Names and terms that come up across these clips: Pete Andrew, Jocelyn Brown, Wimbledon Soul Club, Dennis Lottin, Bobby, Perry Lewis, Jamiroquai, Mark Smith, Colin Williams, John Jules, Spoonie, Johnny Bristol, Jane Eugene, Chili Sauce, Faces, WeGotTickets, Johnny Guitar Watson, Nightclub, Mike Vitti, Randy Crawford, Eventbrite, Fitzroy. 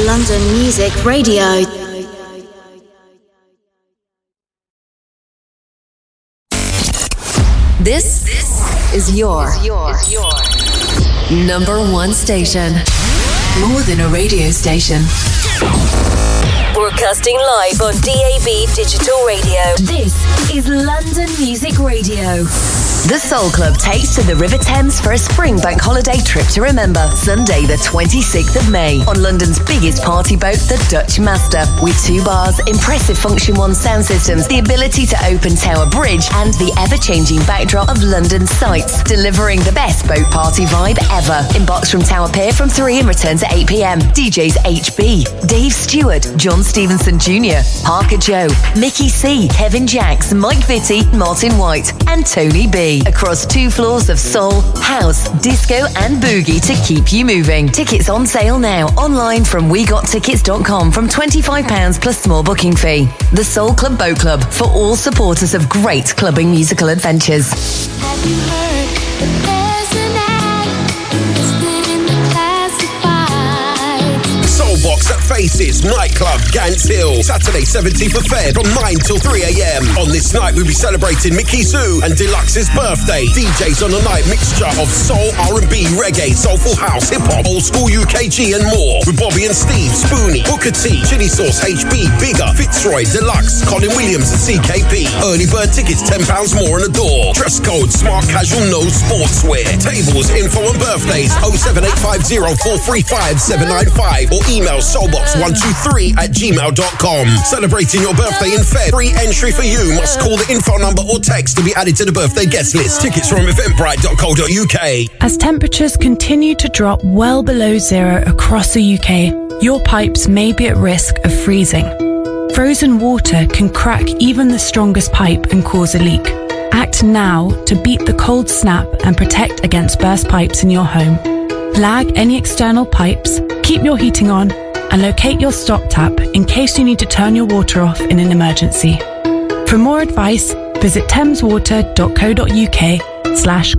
London Music Radio. This is your number one station. More than a radio station. Broadcasting live on DAB Digital Radio. This is London Music Radio. The Soul Club takes to the River Thames for a spring bank holiday trip to remember. Sunday the 26th of May on London's biggest party boat, the Dutch Master. With 2 bars, impressive Function One sound systems, the ability to open Tower Bridge and the ever-changing backdrop of London sights, delivering the best boat party vibe ever. Embarks from Tower Pier from 3 and return to 8 p.m. DJs HB, Dave Stewart, John Stevenson Jr., Parker Joe, Mickey C., Kevin Jacks, Mike Vitti, Martin White and Tony B. Across 2 floors of soul, house, disco and boogie to keep you moving. Tickets on sale now online from WeGotTickets.com from £25 plus small booking fee. The Soul Club Boat Club for all supporters of great clubbing musical adventures. Have you heard? Box at Faces Nightclub, Gants Hill, Saturday 17th of Feb from 9 till 3 a.m. On this night we'll be celebrating Mickey C. and Deluxe's birthday. DJs on the night, mixture of soul, R&B, reggae, soulful house, hip-hop, old school UKG and more. With Bobby and Steve, Spoonie, Booker T, Chili Sauce, HB, Bigger, Fitzroy, Deluxe, Colin Williams and CKP. Early bird tickets, £10 more on the door. Dress code, smart casual, no sportswear. Tables, info and birthdays, 07850 435 795 or email soulbox123@gmail.com. Celebrating your birthday in Feb. Free entry for you. Must call the info number or text to be added to the birthday guest list. Tickets from eventbrite.co.uk. As temperatures continue to drop well below zero across the UK, your pipes may be at risk of freezing. Frozen water can crack even the strongest pipe and cause a leak. Act now to beat the cold snap and protect against burst pipes in your home. Flag any external pipes, keep your heating on, and locate your stop tap in case you need to turn your water off in an emergency. For more advice, visit thameswater.co.uk.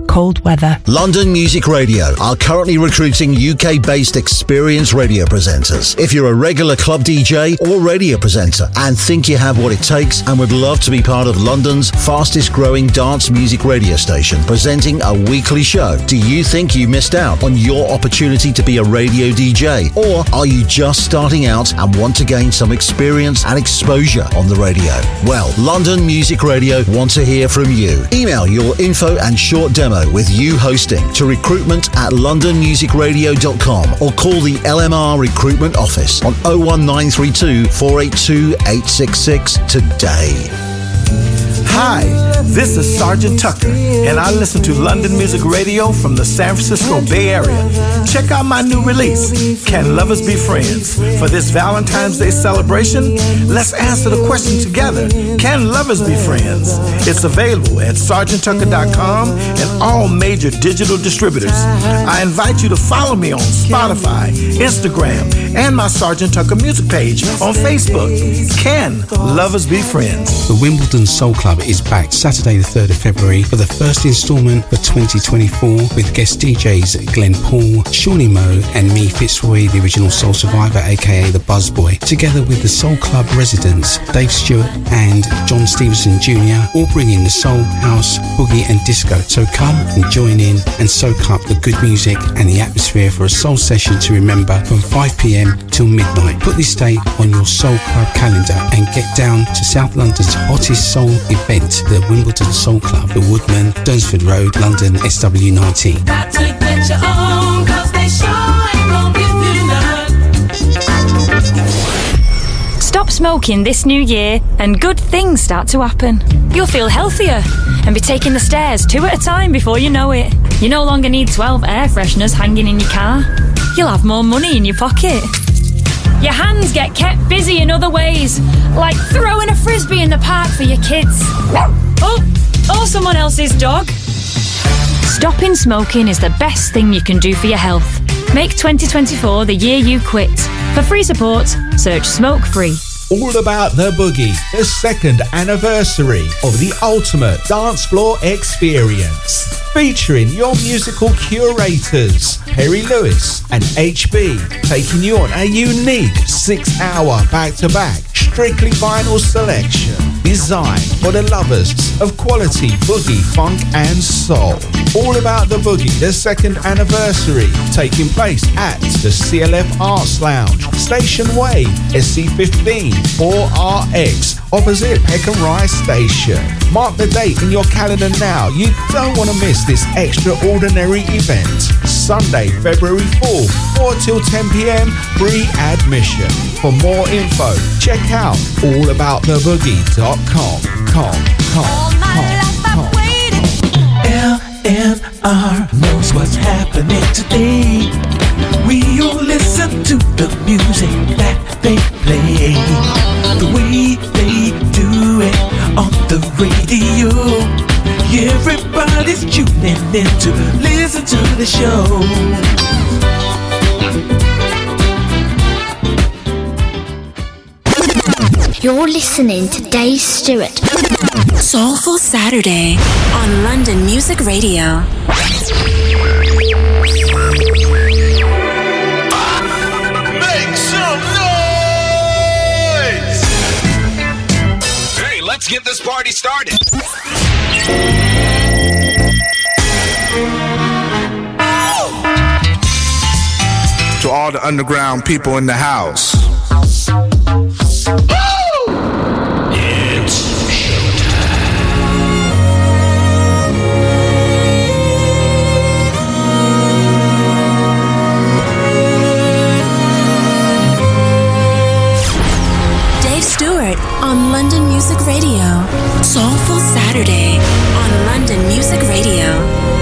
/cold weather. London Music Radio are currently recruiting UK-based experienced radio presenters. If you're a regular club DJ or radio presenter and think you have what it takes and would love to be part of London's fastest growing dance music radio station, presenting a weekly show, do you think you missed out on your opportunity to be a radio DJ? Or are you just starting out and want to gain some experience and exposure on the radio? Well, London Music Radio want to hear from you. Email your info and short demo with you hosting to recruitment@londonmusicradio.com or call the LMR recruitment office on 01932 482 866 today. Hi, this is Sergeant Tucker, and I listen to London Music Radio from the San Francisco Bay Area. Check out my new release, Can Lovers Be Friends? For this Valentine's Day celebration, let's answer the question together, can lovers be friends? It's available at sergeanttucker.com and all major digital distributors. I invite you to follow me on Spotify, Instagram, and my Sergeant Tucker music page on Facebook. Can Lovers Be Friends? The Wimbledon Soul Club is back Saturday the 3rd of February for the first instalment for 2024 with guest DJs Glenn Paul, Shawnee Moe and me, Fitzroy, the original Soul Survivor aka the Buzzboy, together with the Soul Club residents Dave Stewart and John Stevenson Jr., all bringing the soul, house, boogie and disco. So come and join in and soak up the good music and the atmosphere for a soul session to remember from 5 p.m. till midnight. Put this date on your Soul Club calendar and get down to South London's hottest soul event, the Wimbledon Soul Club, the Woodman, Dunsford Road, London, SW19. Got to get your own, 'cause they sure ain't gonna give you none. Stop smoking this new year and good things start to happen. You'll feel healthier and be taking the stairs 2 at a time before you know it. You no longer need 12 air fresheners hanging in your car. You'll have more money in your pocket. Your hands get kept busy in other ways, like throwing a frisbee in the park for your kids. Or someone else's dog. Stopping smoking is the best thing you can do for your health. Make 2024 the year you quit. For free support, search Smoke Free. All about the boogie, the 2nd anniversary of the ultimate dance floor experience. featuring your musical curators, Perry Lewis and HB, taking you on a unique 6-hour back-to-back strictly vinyl selection designed for the lovers of quality boogie, funk and soul. All About the Boogie, the second anniversary, taking place at the CLF Arts Lounge, Station Way, SC15 4RX, opposite Peckham Rye Station. Mark the date in your calendar now. You don't want to miss this extraordinary event. Sunday, February 4th, 4 till 10pm, free admission. For more info, check out allabouttheboogie.com. LNR knows what's happening today. We all listen to the music that they play, the way they do it on the radio. Everybody's tuning in to listen to the show. You're listening to Dave Stewart, Soulful Saturday on London Music Radio. Let's get this party started. To all the underground people in the house. It's showtime. Dave Stewart on London Music Radio. Soulful Saturday on London Music Radio.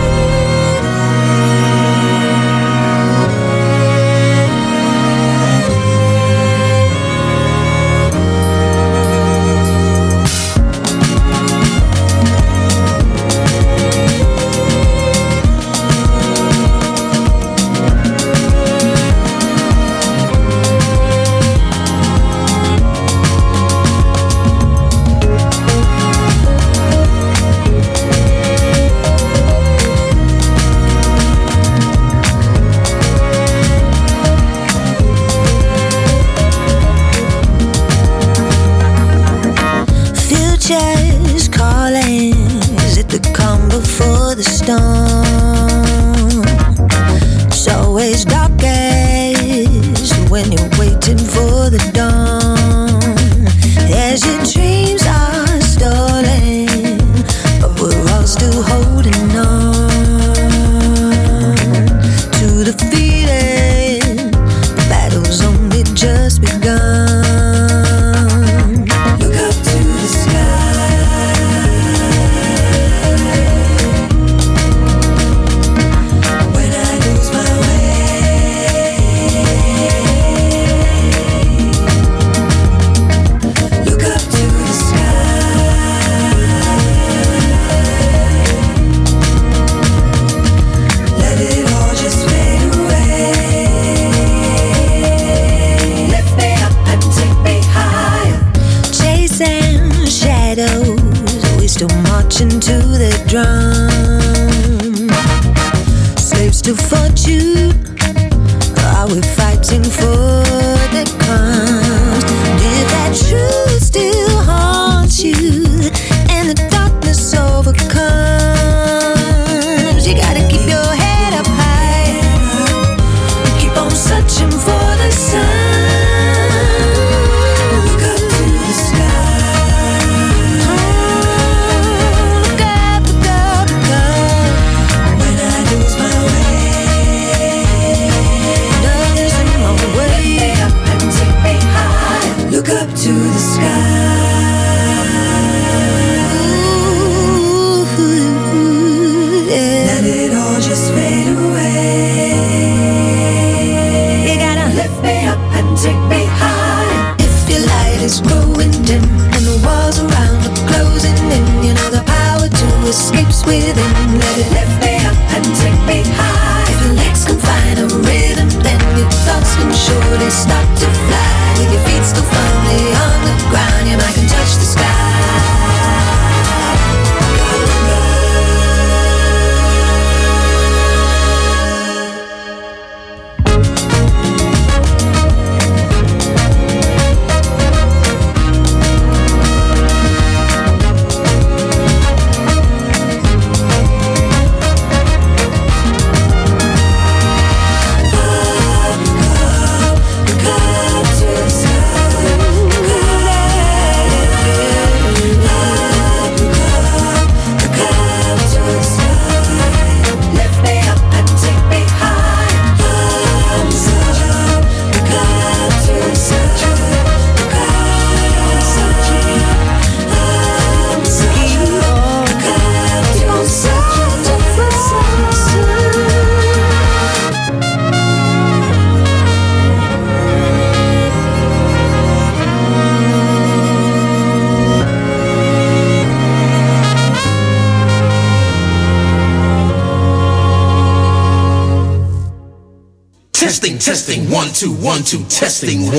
Testing 1 2 1 2. Testing 1 2.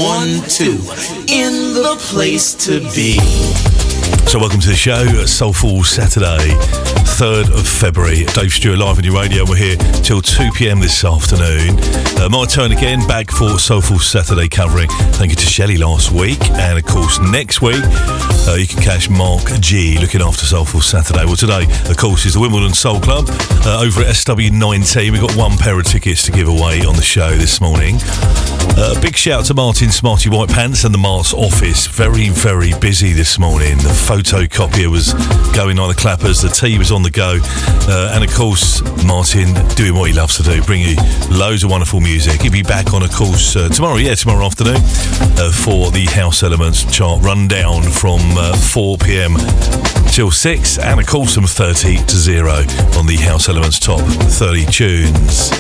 In the place to be. So welcome to the show, Soulful Saturday, 3rd of February. Dave Stewart live on your radio. We're here till 2pm this afternoon. My turn again, back for Soulful Saturday covering. Thank you to Shelley last week. And of course, next week, you can catch Mark G looking after Soulful Saturday. Well, today, of course, is the Wimbledon Soul Club over at SW19. We've got one pair of tickets to give away on the show this morning. Big shout to Martin Smarty White Pants and the Mars office. Very, very busy this morning. The photocopier was going on the clappers, the tea was on the go, and of course Martin doing what he loves to do, bringing you loads of wonderful music. He'll be back on, of course, tomorrow afternoon for the House Elements chart rundown from 4pm till 6, and of course from 30 to 0 on the House Elements top 30 tunes.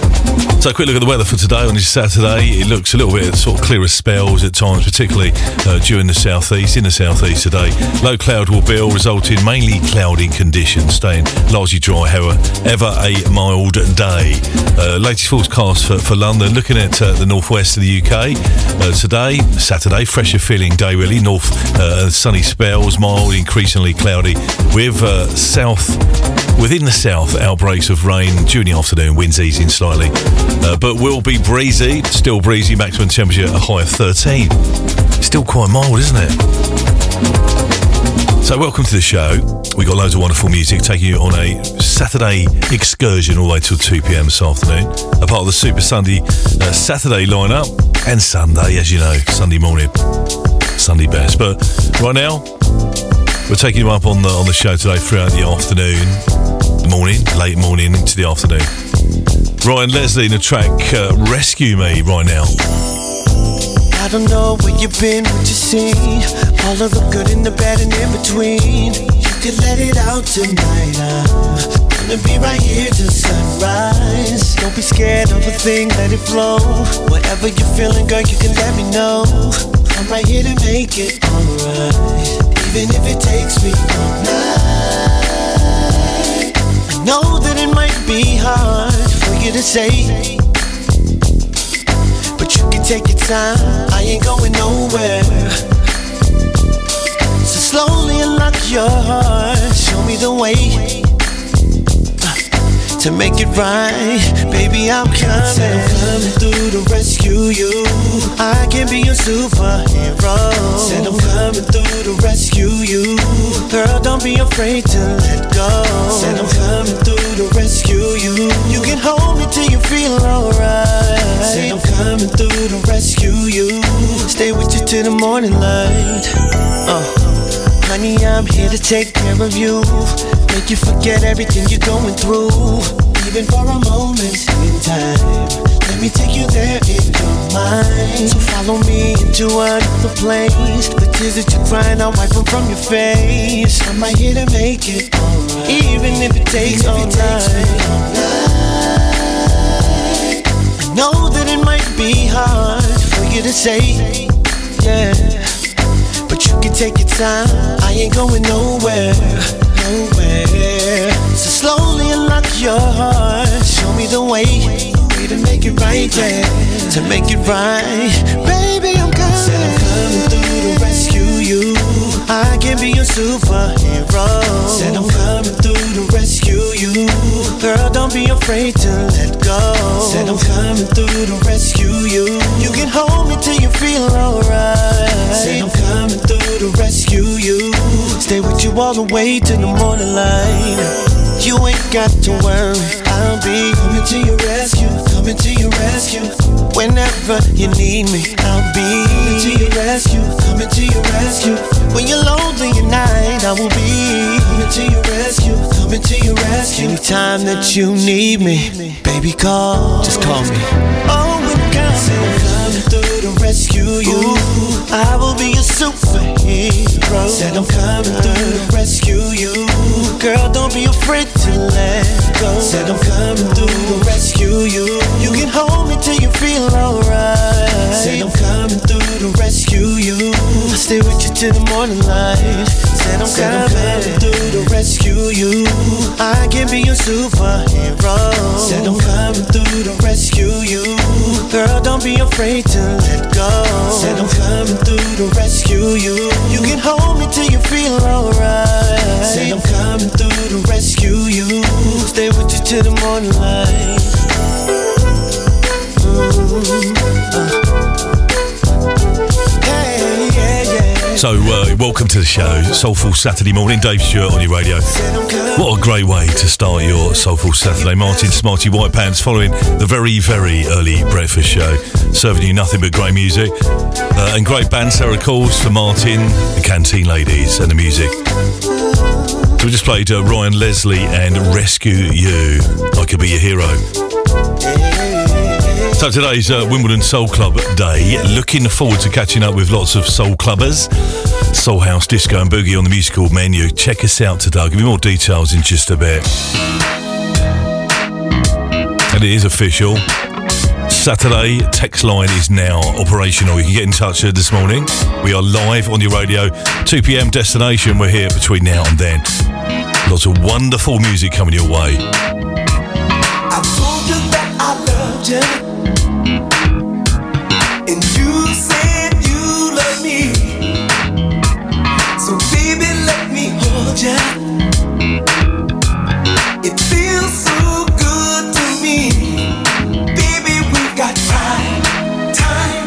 So a quick look at the weather for today on this Saturday. It looks a little bit sort of clearer spells at times, particularly during the southeast. In the southeast today, low cloud will build, resulting mainly cloudy conditions, staying largely dry, however a mild day. Latest forecast for London, looking at the northwest of the UK today, Saturday, fresher feeling day really, north sunny spells, mild, increasingly cloudy, with within the south outbreaks of rain during the afternoon, winds easing slightly, but will be breezy, still breezy, maximum temperature a high of 13. Still quite mild, isn't it? So welcome to the show. We've got loads of wonderful music taking you on a Saturday excursion all the way till 2pm this afternoon. A part of the Super Sunday Saturday lineup, and Sunday, as you know, Sunday morning, Sunday best. But right now, we're taking you up on the show today throughout the afternoon, morning, late morning into the afternoon. Ryan Leslie in the track Rescue Me right now. I don't know where you've been, what you've seen, all of the good and the bad and in between. You could let it out tonight, I'm gonna be right here till sunrise. Don't be scared of a thing, let it flow. Whatever you're feeling, girl, you can let me know. I'm right here to make it alright, even if it takes me all night. I know that it might be hard for you to say, but you can take your time, I ain't going nowhere. So slowly unlock your heart, show me the way to make it right. Baby, I'm coming through to rescue you. I can be your superhero. Said I'm coming through to rescue you. Girl, don't be afraid to let go. Said I'm coming through to rescue you. You can hold me till you feel alright. Said I'm coming through to rescue you. Stay with you till the morning light. Honey, I'm here to take care of you. Make you forget everything you're going through. Even for a moment in time, let me take you there in your mind. So follow me into another place. The tears that you're crying, I'll wipe them from your face. I'm right here to make it alright, even if it takes all night. Know that it might be hard for you to say, yeah, but you can take your time, I ain't going nowhere, nowhere. So slowly unlock your heart, show me the way, way to make it right, yeah, to make it right. Baby, I'm coming. Said I'm coming through to rescue you. I can be your superhero. Said I'm coming through to rescue you. Girl, don't be afraid to let go. Said I'm coming through to rescue you. You can hold me till you feel alright. Said I'm coming through to rescue you. Stay with you all the way to the morning light. You ain't got to worry, I'll be coming to your rescue, coming to your rescue. Whenever you need me, I'll be coming to your rescue, coming to your rescue. When you're lonely at night, I will be coming to your rescue, coming to your rescue. Anytime that you need me, baby, call, just call me. Oh, when I'm coming through to rescue you. Ooh, I will be your superhero. Said I'm coming through to rescue you. Girl, don't be afraid to let go. Said I'm coming through to rescue you. You can hold me till you feel alright. Said I'm coming through to rescue you. I'll stay with you till the morning light. Said I'm coming through to rescue you. I can be your superhero. Said I'm coming through to rescue you. Girl, don't Don't be afraid to let go. Said I'm coming through to rescue you. You can hold me till you feel alright. Said I'm coming through to rescue you. Stay with you till the morning light. So welcome to the show, Soulful Saturday morning, Dave Stewart on your radio. What a great way to start your Soulful Saturday. Martin Smarty White Pants following the very, very early breakfast show, serving you nothing but great music and great banter, of course, for Martin, the Canteen Ladies and the music. So we just played Ryan Leslie and Rescue You, I Could Be Your Hero. So today's Wimbledon Soul Club Day. Looking forward to catching up with lots of soul clubbers, soul house, disco and boogie on the musical menu. Check us out today. I'll give you more details in just a bit. And it is official. Saturday text line is now operational. You can get in touch this morning. We are live on your radio. 2 p.m. destination. We're here between now and then. Lots of wonderful music coming your way. I told you that I loved you. Time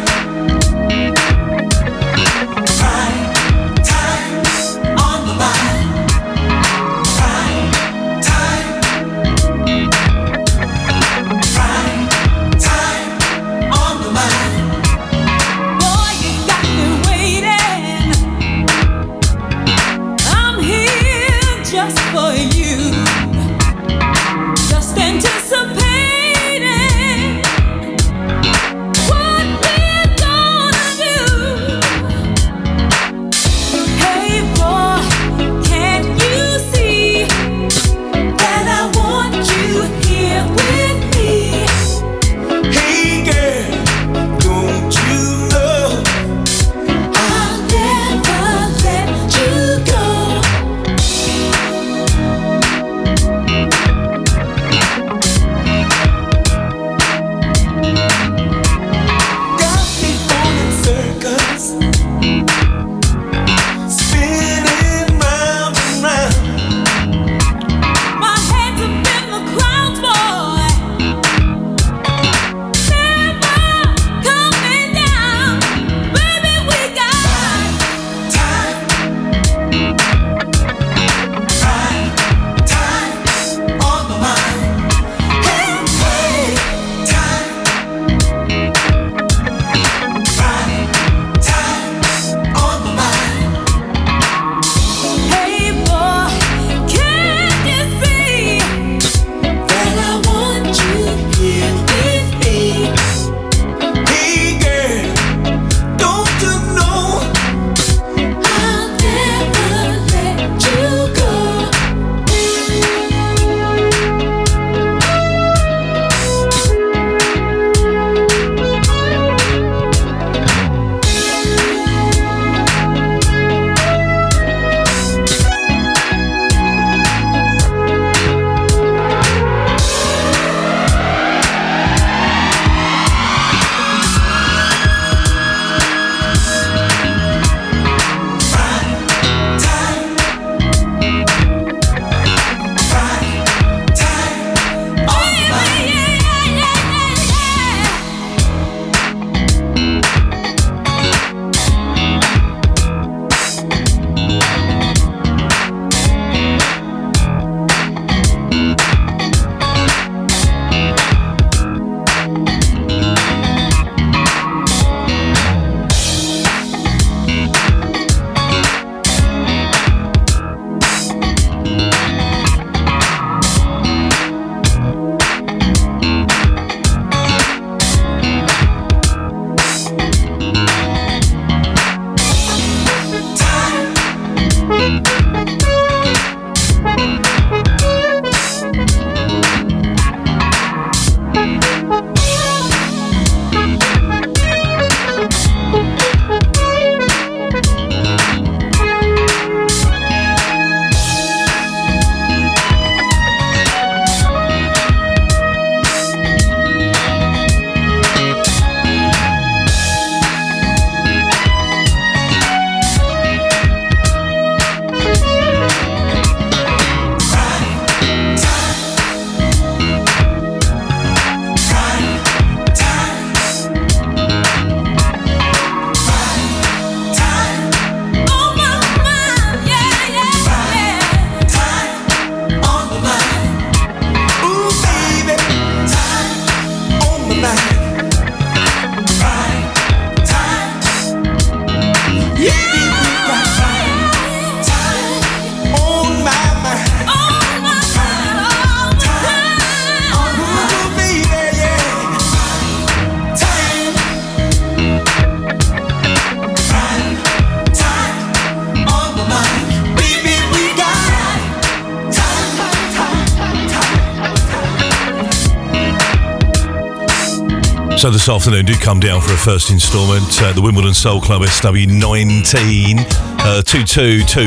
So this afternoon, do come down for a first instalment at the Wimbledon Soul Club, SW19, 222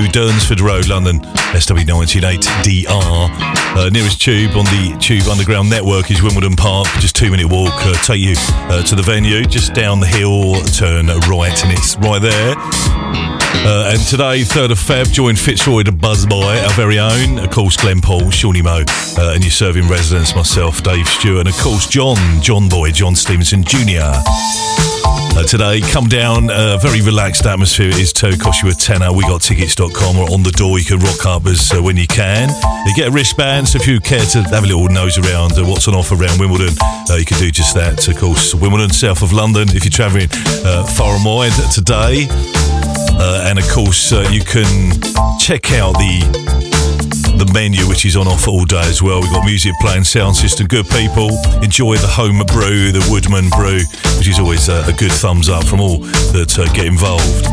Durnsford Road, London, SW198DR. Nearest tube on the Tube Underground Network is Wimbledon Park, just 2-minute walk, take you to the venue, just down the hill, turn right, and it's right there. And today, 3rd of Feb, join Fitzroy to buzz by our very own, of course, Glenn Paul, Shawnee Moe, and your serving residents, myself, Dave Stewart, and of course, John Stevenson Jr. Today, come down, very relaxed atmosphere it is too, cost you a tenner, WeGotTickets.com, or on the door, you can rock up as when you can. You get a wristband, so if you care to have a little nose around what's on offer around Wimbledon, you can do just that. Of course, Wimbledon, south of London, if you're travelling far and wide today. And of course, you can check out the menu, which is on offer all day as well. We've got music playing, sound system, good people. Enjoy the home brew, the Woodman brew, which is always a good thumbs up from all that get involved.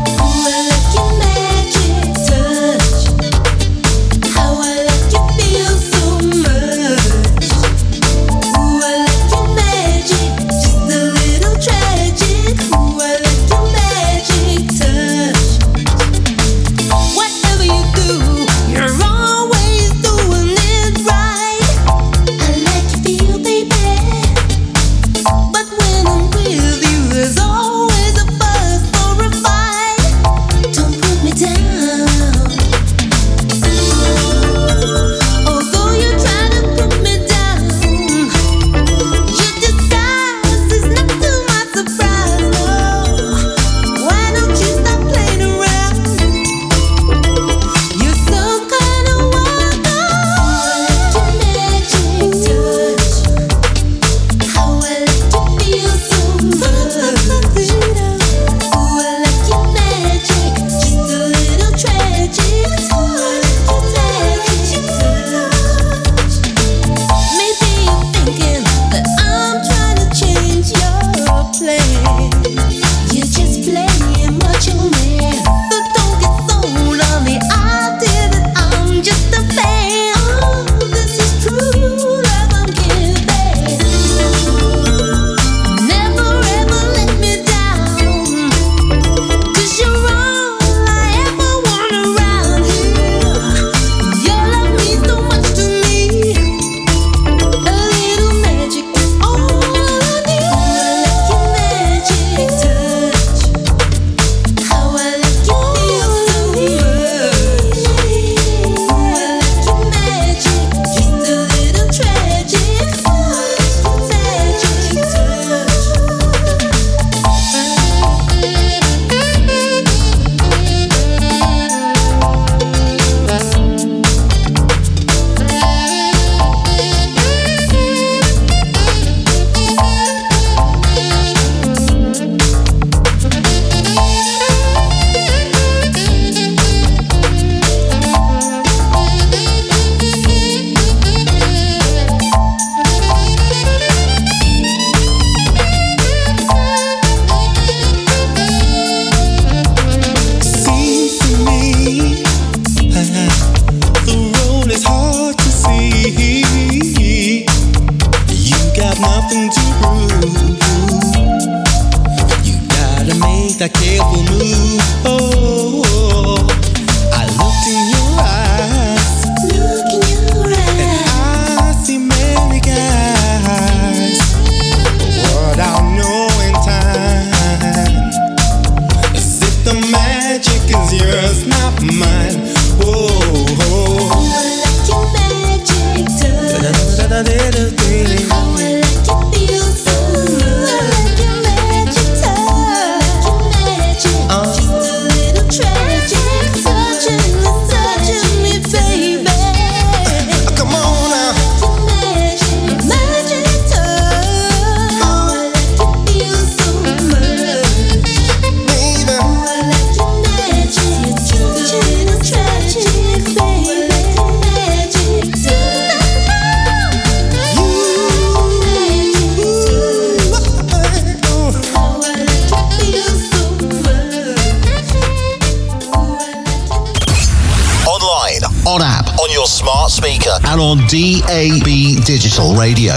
your smart speaker and on DAB digital radio.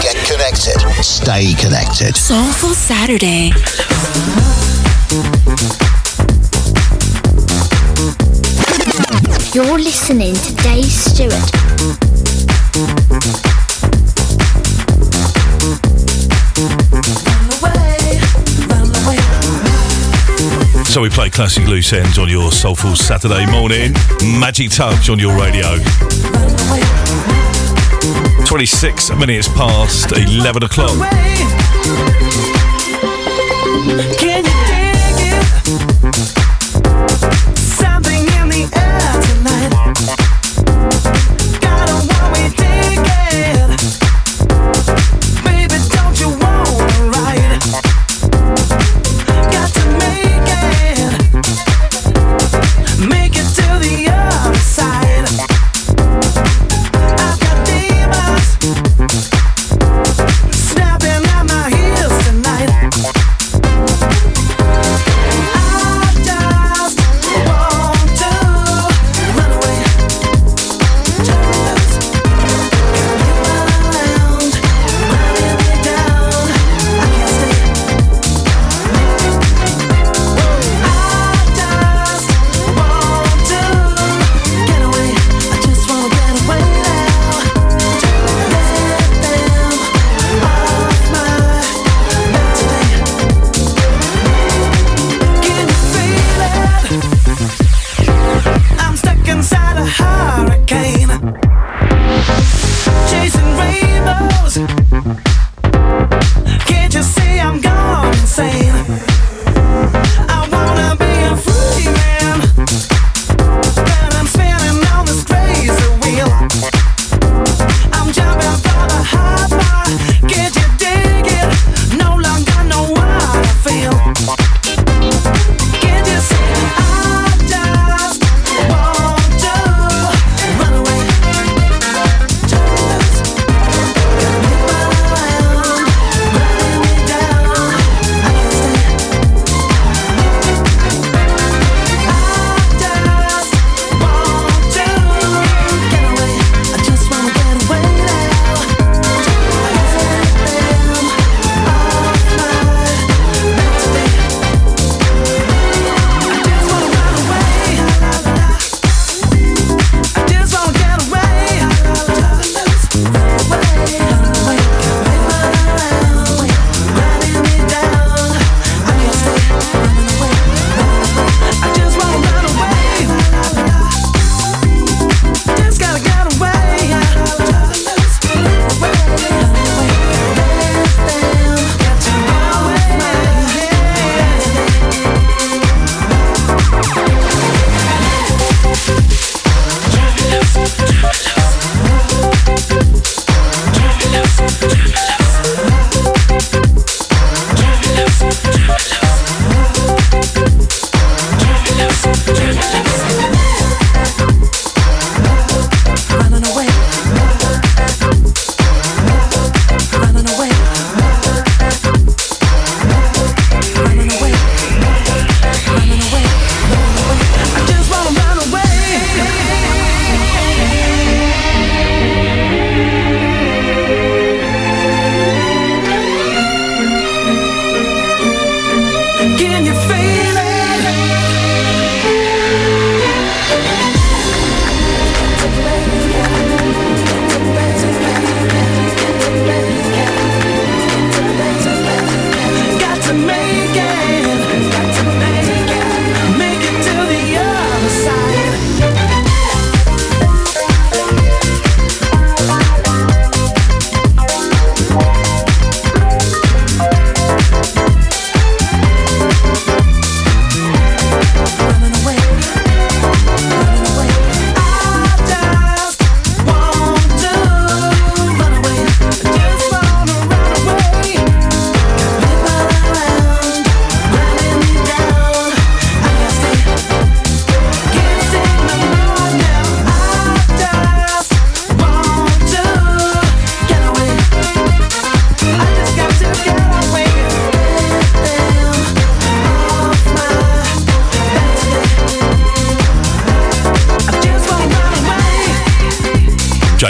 Get connected. Stay connected. Soulful Saturday. You're listening to Dave Stewart. So we play classic loose ends on your Soulful Saturday morning. Magic Touch on your radio. 26 minutes past 11 o'clock. Can you dig it? Something in the air tonight. Gotta want me thinking. Baby, don't you wanna ride? Got to make snapping at my heels tonight.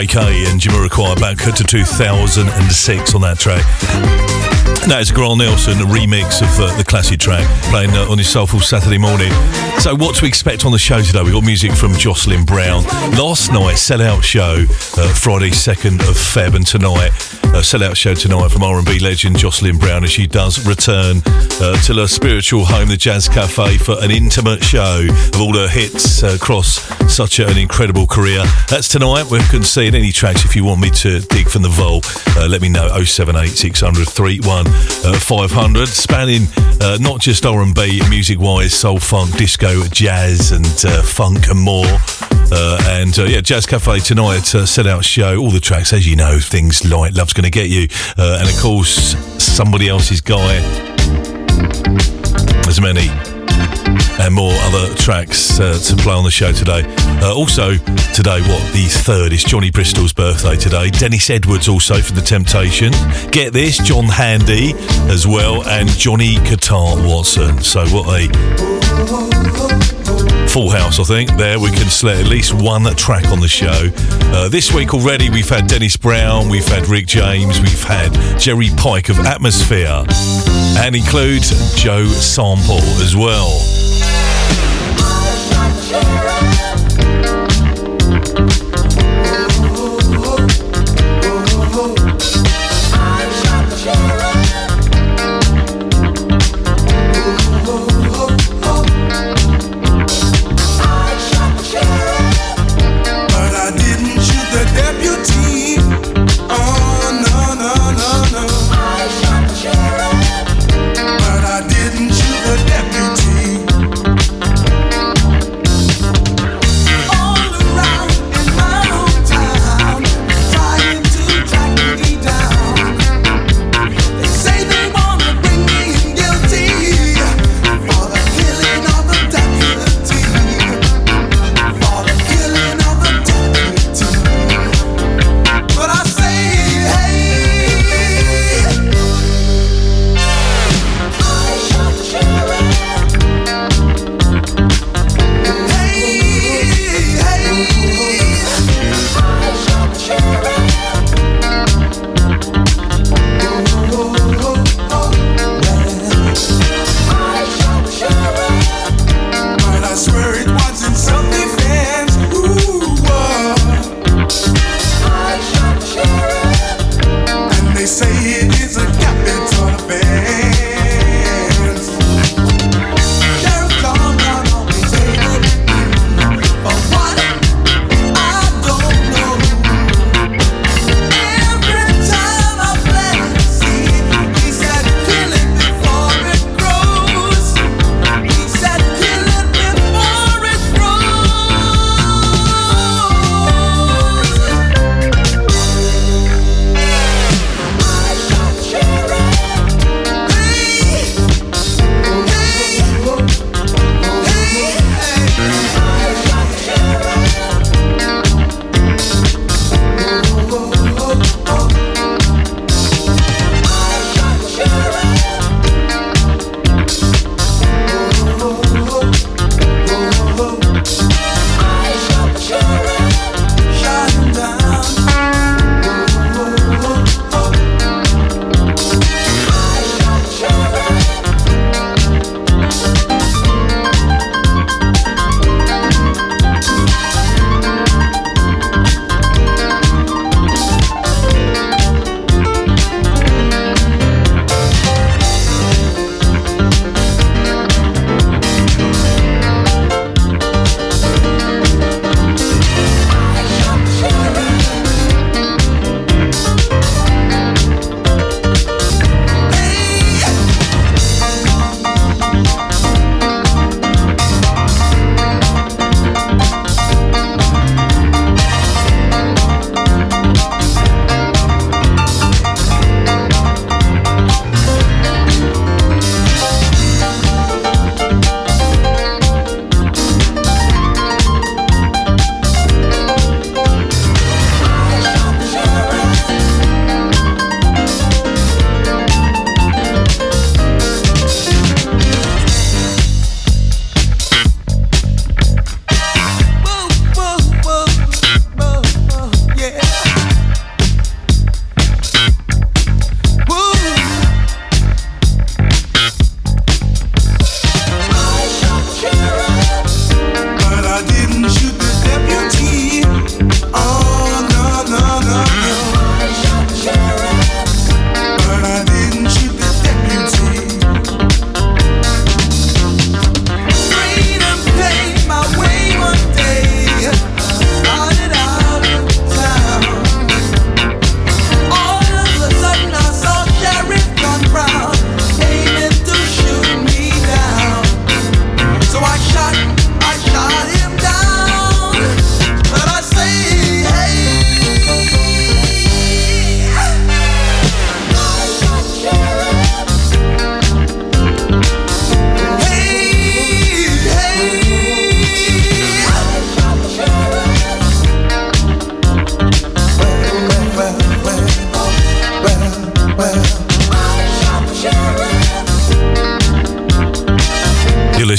JK and Jamiroquai back to 2006 on that track. No, it's a Grant Nelson remix of the classic track, playing on his Soulful Saturday morning. So what to expect on the show today? We've got music from Jocelyn Brown. Last night, sell-out show, Friday 2nd of Feb, and tonight, sell-out show tonight from R&B legend Jocelyn Brown, as she does return to her spiritual home, the Jazz Cafe, for an intimate show of all her hits across such an incredible career. That's tonight. We can see in any tracks. If you want me to dig from the vault, let me know, 078 600 31 500, spanning not just R&B music-wise, soul, funk, disco, jazz and funk and more. Yeah, Jazz Cafe tonight, set-out show, all the tracks, as you know, things like Love's Gonna Get You, and of course, Somebody Else's Guy, as many and more other tracks to play on the show today. Also, today, the 3rd is Johnny Bristol's birthday today. Dennis Edwards also for The Temptations. Get this, John Handy as well, and Johnny Guitar Watson. So what a full house, I think. There we can select at least one track on the show. This week already we've had Dennis Brown, we've had Rick James, we've had Jerry Pike of Atmosphere, and includes Joe Sample as well.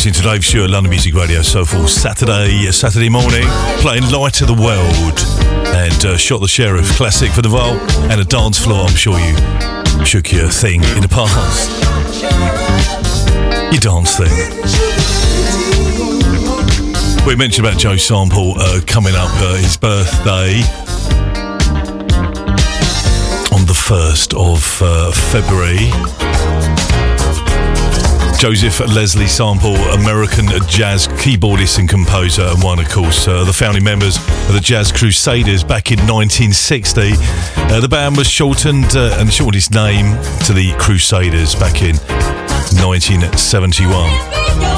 listening to Dave Stewart, London Music Radio, Soulful, Saturday morning, playing Light of the World and Shot the Sheriff, classic for the vault and a dance floor. I'm sure you shook your thing in the past, your dance thing. We mentioned about Joe Sample coming up, his birthday on the 1st of February. Joseph Leslie Sample, American jazz keyboardist and composer, and one, of course, the founding members of the Jazz Crusaders back in 1960. The band was shortened its name to the Crusaders back in 1971. Where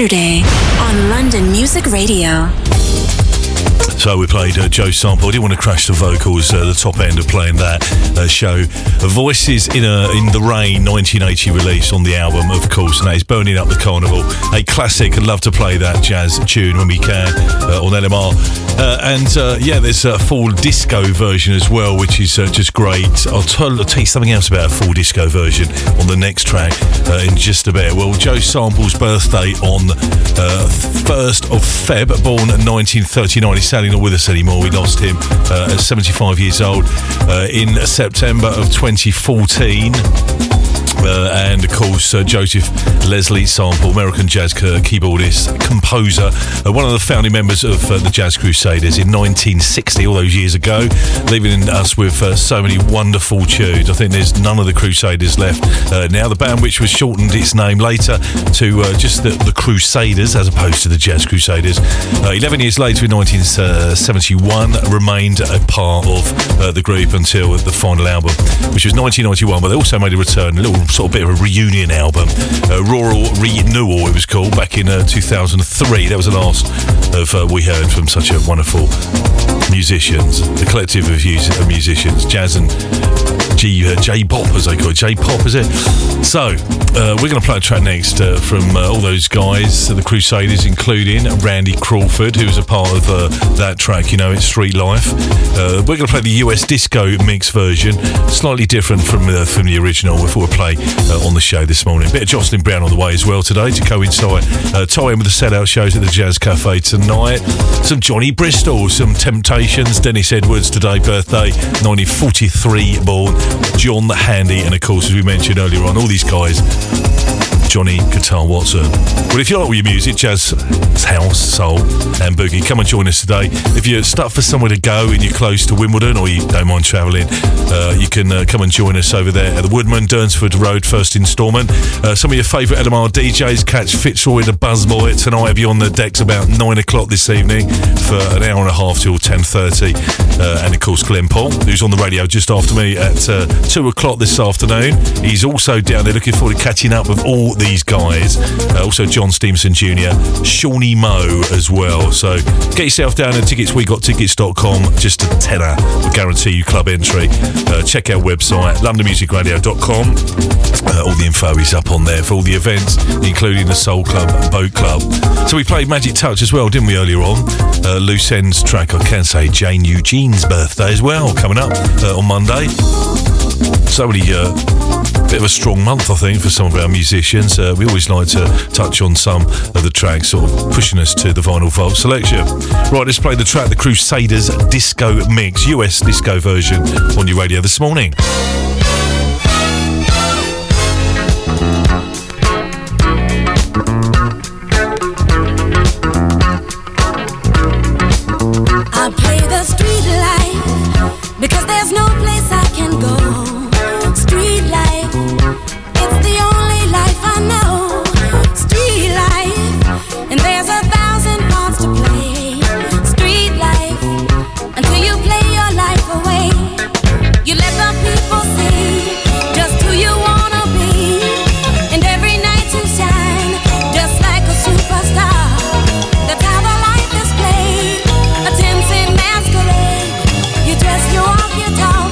Saturday on London Music Radio. So we played Joe Sample. I didn't want to crash the vocals, the top end of playing that show. Voices in the Rain, 1980 release on the album, of course, and that is Burning Up the Carnival. A classic, I'd love to play that jazz tune when we can on LMR. There's a full disco version as well, which is just great. I'll tell you something else about a full disco version on the next track in just a bit. Well, Joe Sample's birthday on 1st of Feb, born 1939. He's sadly not with us anymore. We lost him at 75 years old in September of 2014. And of course Joseph Leslie Sample, American jazz keyboardist, composer, one of the founding members of the Jazz Crusaders in 1960, all those years ago, leaving us with so many wonderful tunes. I think there's none of the Crusaders left now. The band, which was shortened its name later to just the Crusaders as opposed to the Jazz Crusaders, 11 years later in 1971 remained a part of the group until the final album, which was 1991, but they also made a return, a little sort of bit of a reunion album, Rural Renewal it was called, back in 2003. That was the last of we heard from such a wonderful musicians, the collective of musicians, jazz and J-pop, as they call it. J-pop, is it? So we're going to play a track next from all those guys, the Crusaders, including Randy Crawford, who was a part of that track, you know, it's Street Life. We're going to play the US disco mix version, slightly different from the original, before we play on the show this morning. A bit of Jocelyn Brown on the way as well today to coincide, tie in with the sellout shows at the Jazz Cafe tonight. Some Johnny Bristol, some Temptations, Dennis Edwards today, birthday, 1943 born, John Handy, and of course, as we mentioned earlier on, all these guys, Johnny Guitar Watson. Well, if you like all your music, jazz, house, soul and boogie, come and join us today. If you're stuck for somewhere to go and you're close to Wimbledon, or you don't mind travelling, you can come and join us over there at the Woodman, Durnsford Road, first instalment. Some of your favourite LMR DJs, catch Fitzroy the Buzzboy tonight. I'll be on the decks about 9 o'clock this evening for an hour and a half till 10:30. And of course Glenn Paul, who's on the radio just after me at 2 o'clock this afternoon. He's also down there, looking forward to catching up with all these guys, also John Stevenson Jr., Shawnee Moe as well. So get yourself down at tickets, WeGotTickets.com, just a tenner will guarantee you club entry. Check our website, LondonMusicRadio.com. All the info is up on there for all the events, including the Soul Club and Boat Club. So we played Magic Touch as well, didn't we, earlier on? Loose Ends track. I can say Jane Eugene's birthday as well, coming up on Monday. So many bit of a strong month, I think, for some of our musicians. We always like to touch on some of the tracks sort of pushing us to the vinyl vault selection. Right, let's play the track, the Crusaders disco mix, US disco version, on your radio this morning. I play the street life because there's no place I can go. Street life, it's the only life I know. Street life, and there's 1,000 parts to play. Street life, until you play your life away. You let the people see just who you wanna be, and every night you shine just like a superstar. That's how the life is played, a tempting masquerade. You dress, you walk, you talk.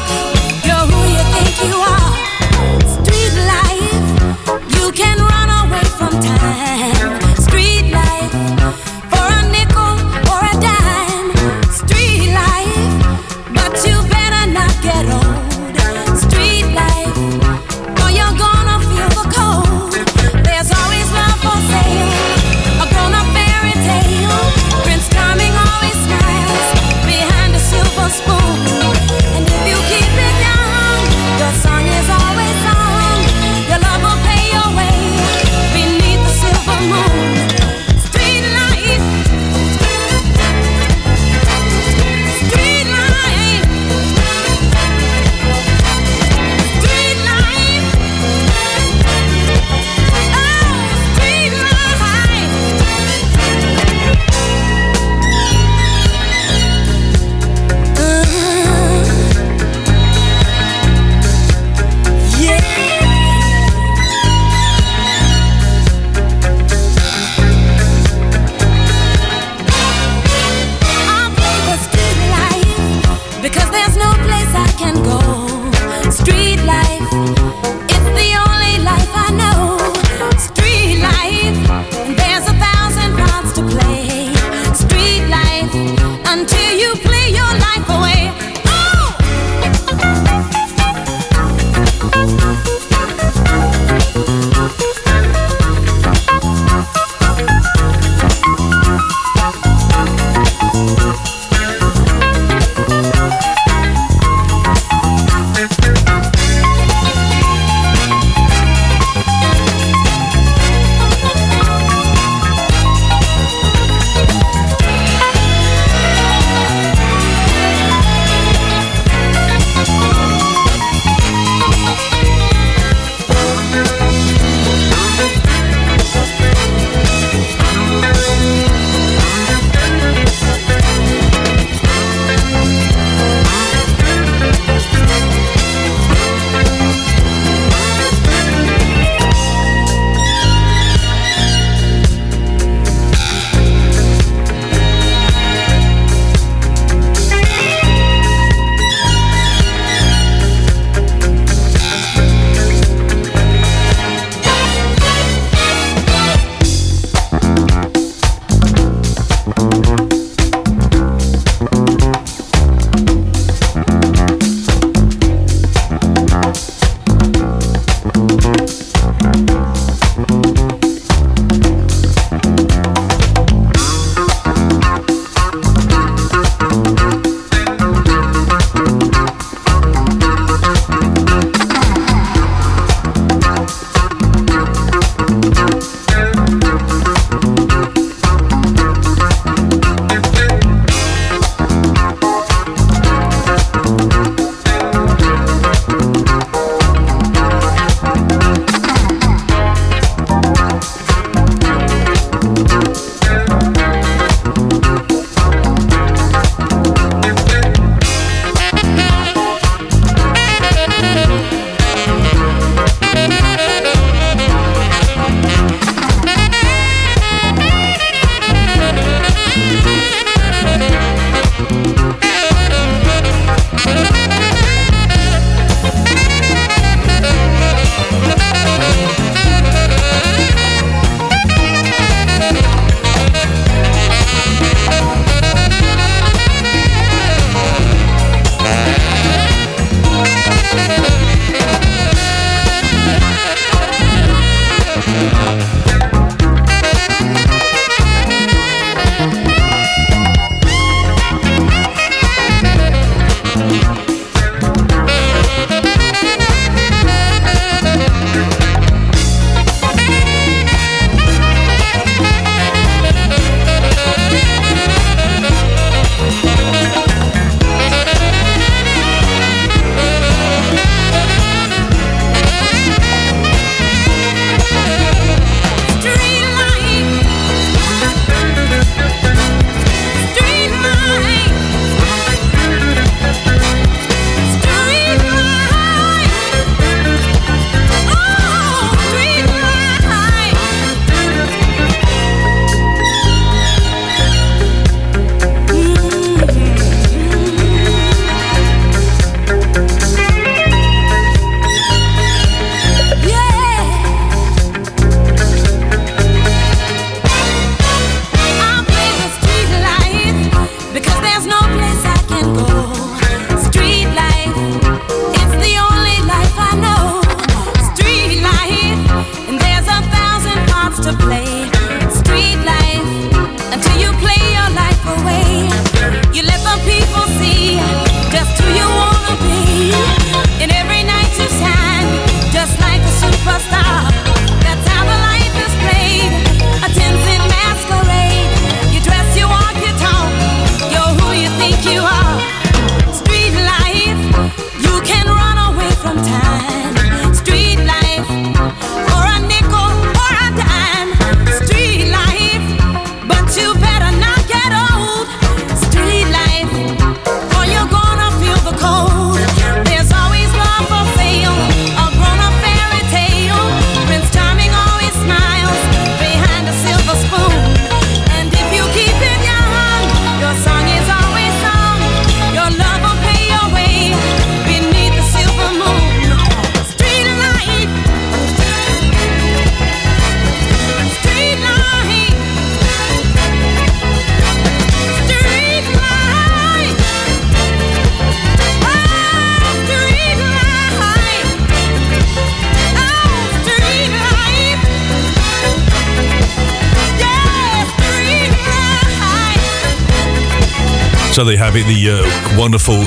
So they have it, the wonderful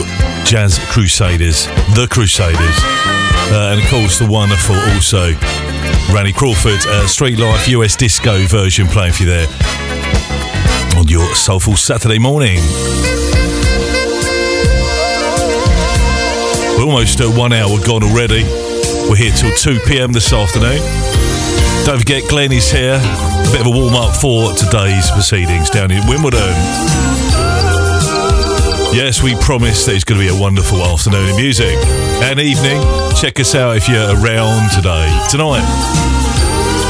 Jazz Crusaders, the Crusaders, and of course the wonderful also Randy Crawford, Street Life US Disco version playing for you there on your Soulful Saturday morning. We're almost 1 hour gone already. We're here till 2 p.m. this afternoon. Don't forget, Glenn is here. A bit of a warm-up for today's proceedings down in Wimbledon. Yes, we promise that it's going to be a wonderful afternoon in music and evening. Check us out if you're around today, tonight.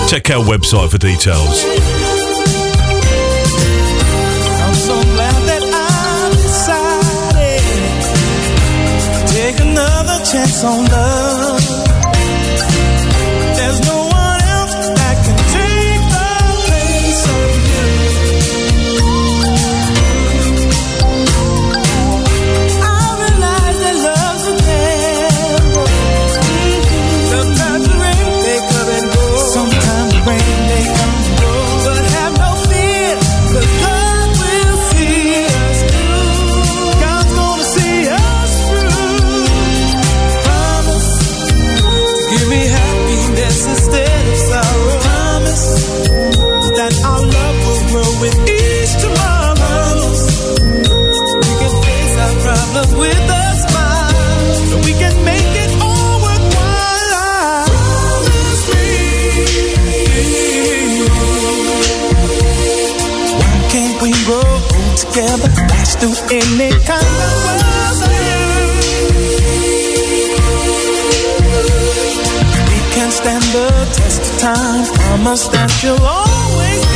Check our website for details. I'm so glad that I've decided to take another chance on love. There's no one else that can take the place of you. Together, last through any kind of weather. We can stand the test of time. Promise that you'll always be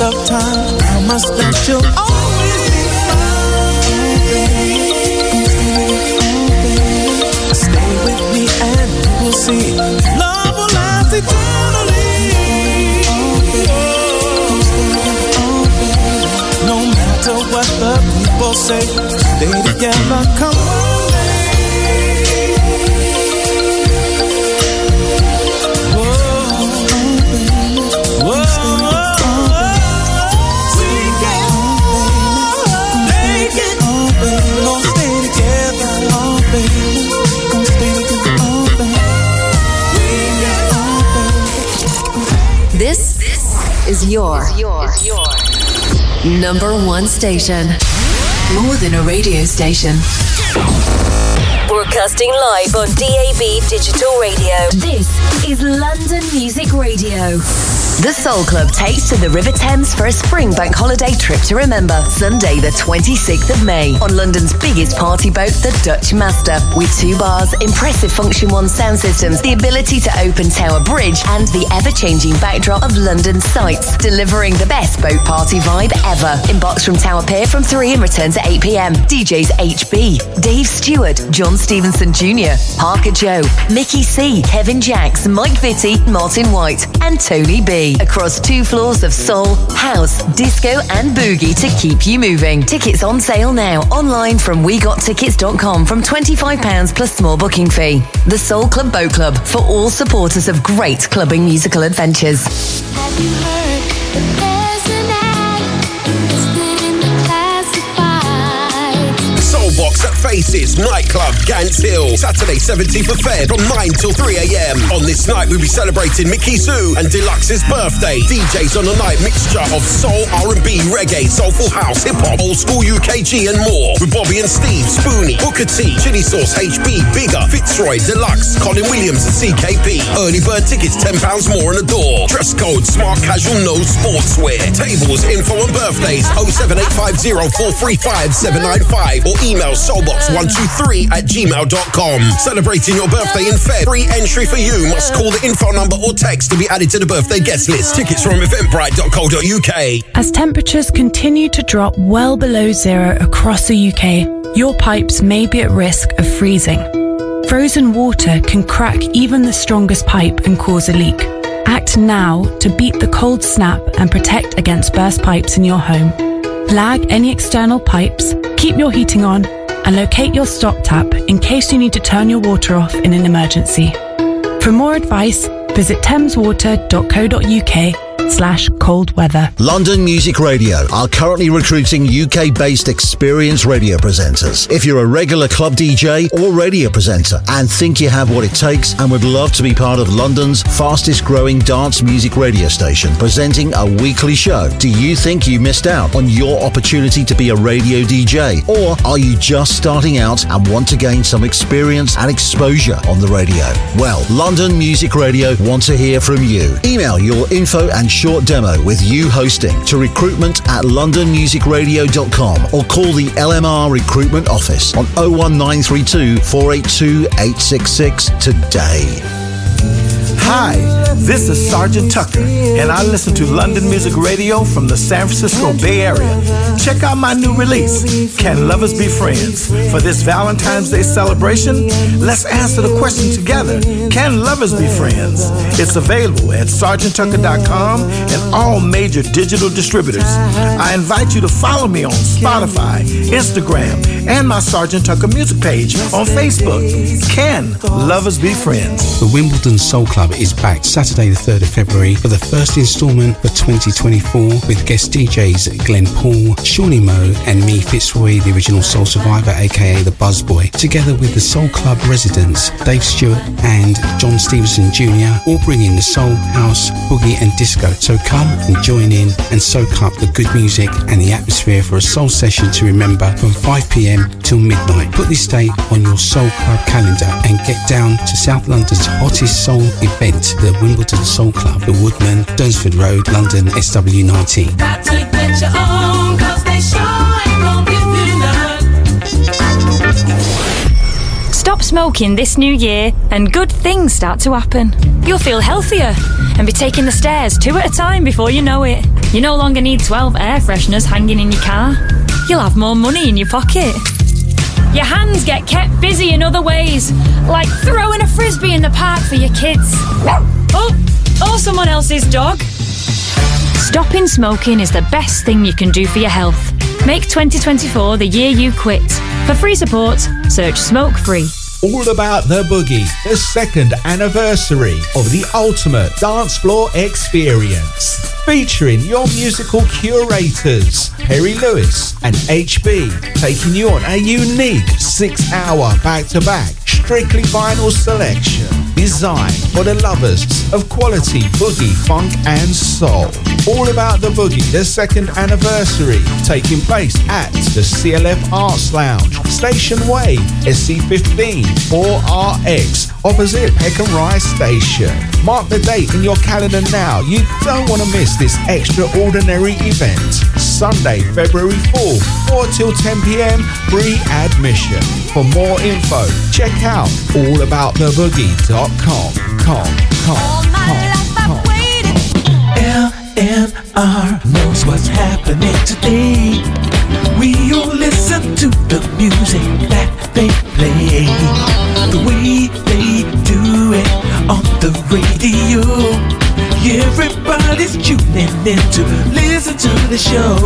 of time. I must let you always be mine. Stay with me and you will see love will last eternally. No matter what the people say, stay together, come on. Is your number one station. More than a radio station. Broadcasting live on DAB Digital Radio. This is London Music Radio. The Soul Club takes to the River Thames for a spring bank holiday trip to remember. Sunday the 26th of May on London's biggest party boat, the Dutch Master. With 2 bars, impressive Function One sound systems, the ability to open Tower Bridge and the ever-changing backdrop of London sights, delivering the best boat party vibe ever. Embarks from Tower Pier from 3 and return to 8 p.m. DJs HB, Dave Stewart, John Stevenson Jr., Parker Joe, Mickey C., Kevin Jacks, Mike Vitti, Martin White and Tony B. Across 2 floors of soul, house, disco and boogie to keep you moving. Tickets on sale now online from WeGotTickets.com from £25 plus small booking fee. The Soul Club Boat Club for all supporters of great clubbing musical adventures. Have you heard? Box at Faces Nightclub, Gants Hill, Saturday 17th of Feb from 9 till 3am. On this night we'll be celebrating Mickey C. and Deluxe's birthday. DJs on the night, mixture of soul, R&B, reggae, soulful house, hip-hop, old school UKG and more. With Bobby and Steve, Spoonie, Booker T, Chili Sauce, HB, Bigger, Fitzroy, Deluxe, Colin Williams and CKP. Early bird tickets, £10 more on the door. Dress code, smart casual, no sportswear. Tables, info and birthdays, 07850 435 795 or email soulbox123@gmail.com. Celebrating your birthday in Feb. Free entry for you. Must call the info number or text to be added to the birthday guest list. Tickets from eventbrite.co.uk. As temperatures continue to drop well below zero across the UK, your pipes may be at risk of freezing. Frozen water can crack even the strongest pipe and cause a leak. Act now to beat the cold snap and protect against burst pipes in your home. Flag any external pipes, keep your heating on, and locate your stop tap in case you need to turn your water off in an emergency. For more advice, visit thameswater.co.uk. /cold weather. London Music Radio are currently recruiting UK-based experienced radio presenters. If you're a regular club DJ or radio presenter and think you have what it takes and would love to be part of London's fastest growing dance music radio station, presenting a weekly show, do you think you missed out on your opportunity to be a radio DJ? Or are you just starting out and want to gain some experience and exposure on the radio? Well, London Music Radio want to hear from you. Email your info and short demo with you hosting to recruitment@londonmusicradio.com or call the LMR recruitment office on 01932 482 866 today. Hi, this is Sergeant Tucker, and I listen to London Music Radio from the San Francisco Bay Area. Check out my new release, Can Lovers Be Friends? For this Valentine's Day celebration, let's answer the question together, can lovers be friends? It's available at sergeanttucker.com and all major digital distributors. I invite you to follow me on Spotify, Instagram, and my Sergeant Tucker music page on Facebook. Can Lovers Be Friends? The Wimbledon Soul Club is back Saturday the 3rd of February for the first instalment for 2024 with guest DJs Glenn Paul, Shawnee Moe and me, Fitzroy, the original Soul Survivor aka the Buzzboy, together with the Soul Club residents Dave Stewart and John Stevenson Jr., all bringing the soul, house, boogie and disco. So come and join in and soak up the good music and the atmosphere for a soul session to remember from 5pm till midnight. Put this date on your Soul Club calendar and get down to South London's hottest soul event, the Wimbledon Soul Club, the Woodman, Dunsford Road, London, SW19. Got to get your own, 'cause they sure ain't gonna give you none. Stop smoking this new year and good things start to happen. You'll feel healthier and be taking the stairs two at a time before you know it. You no longer need 12 air fresheners hanging in your car. You'll have more money in your pocket. Your hands get kept busy in other ways, like throwing a frisbee in the park for your kids. Or someone else's dog. Stopping smoking is the best thing you can do for your health. Make 2024 the year you quit. For free support, search Smoke Free. All about the boogie, the second anniversary of the ultimate dance floor experience. Featuring your musical curators, Perry Lewis and HB, taking you on a unique 6-hour back-to-back, strictly vinyl selection, designed for the lovers of quality boogie, funk and soul. All About the Boogie, the second anniversary, taking place at the CLF Arts Lounge, Station Way, SC15, 4RX, opposite Peckham Rye Station. Mark the date in your calendar now. You don't want to miss this extraordinary event. Sunday, February 4th, 4 till 10pm, free admission. For more info, check out allabouttheboogie.com. LMR knows what's happening today. We all listen to the music that they play. The way they do it on the radio. Everybody's tuning in to listen to the show.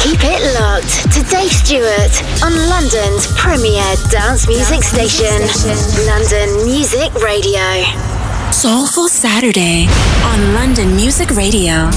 Keep it locked to Dave Stewart on London's premier dance music station, London Music Radio. Soulful Saturday on London Music Radio.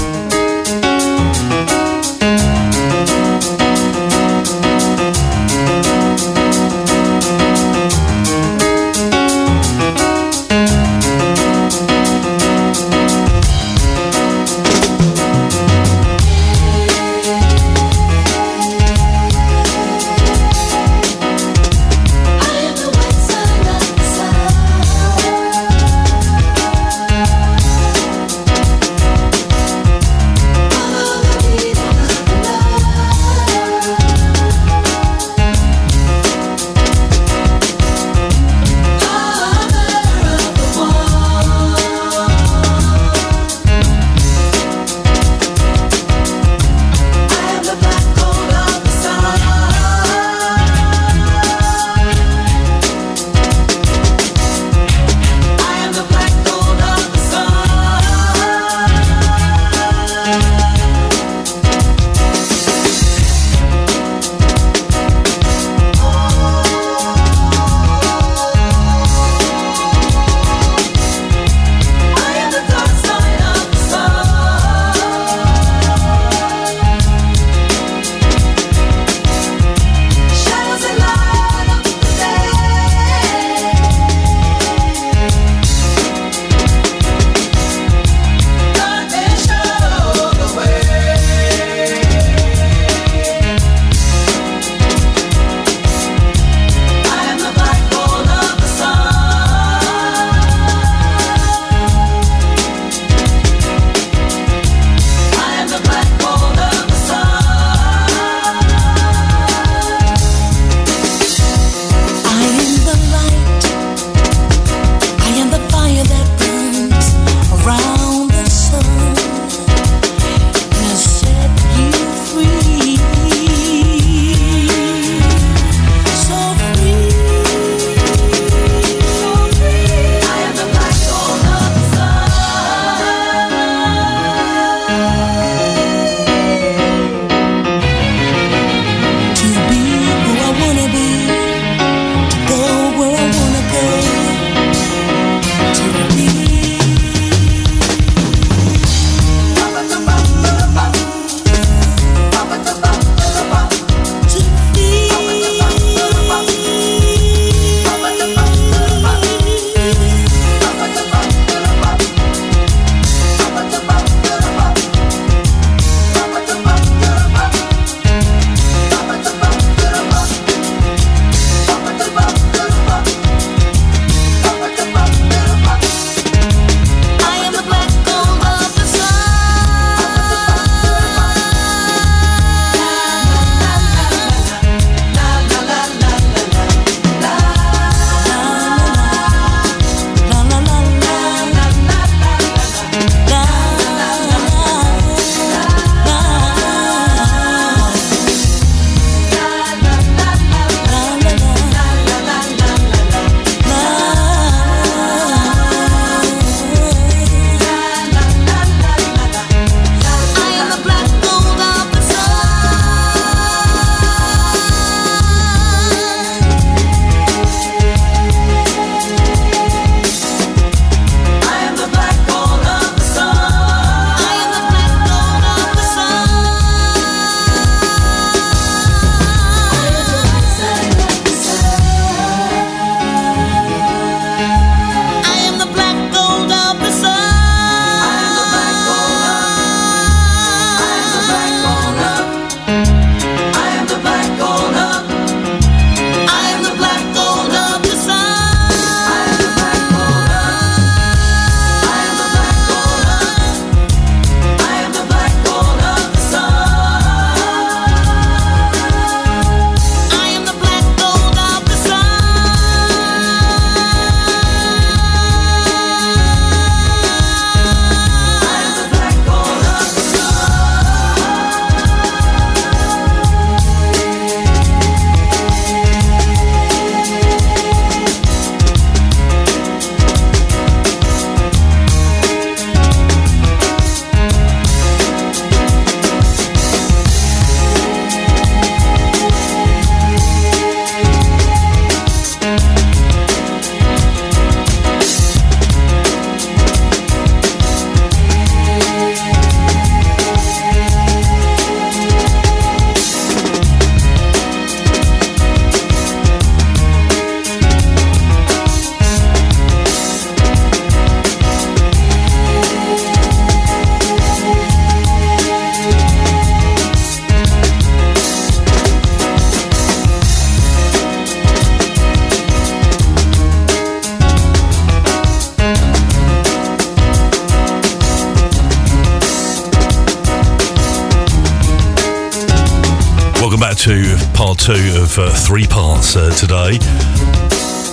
to part two of three parts today.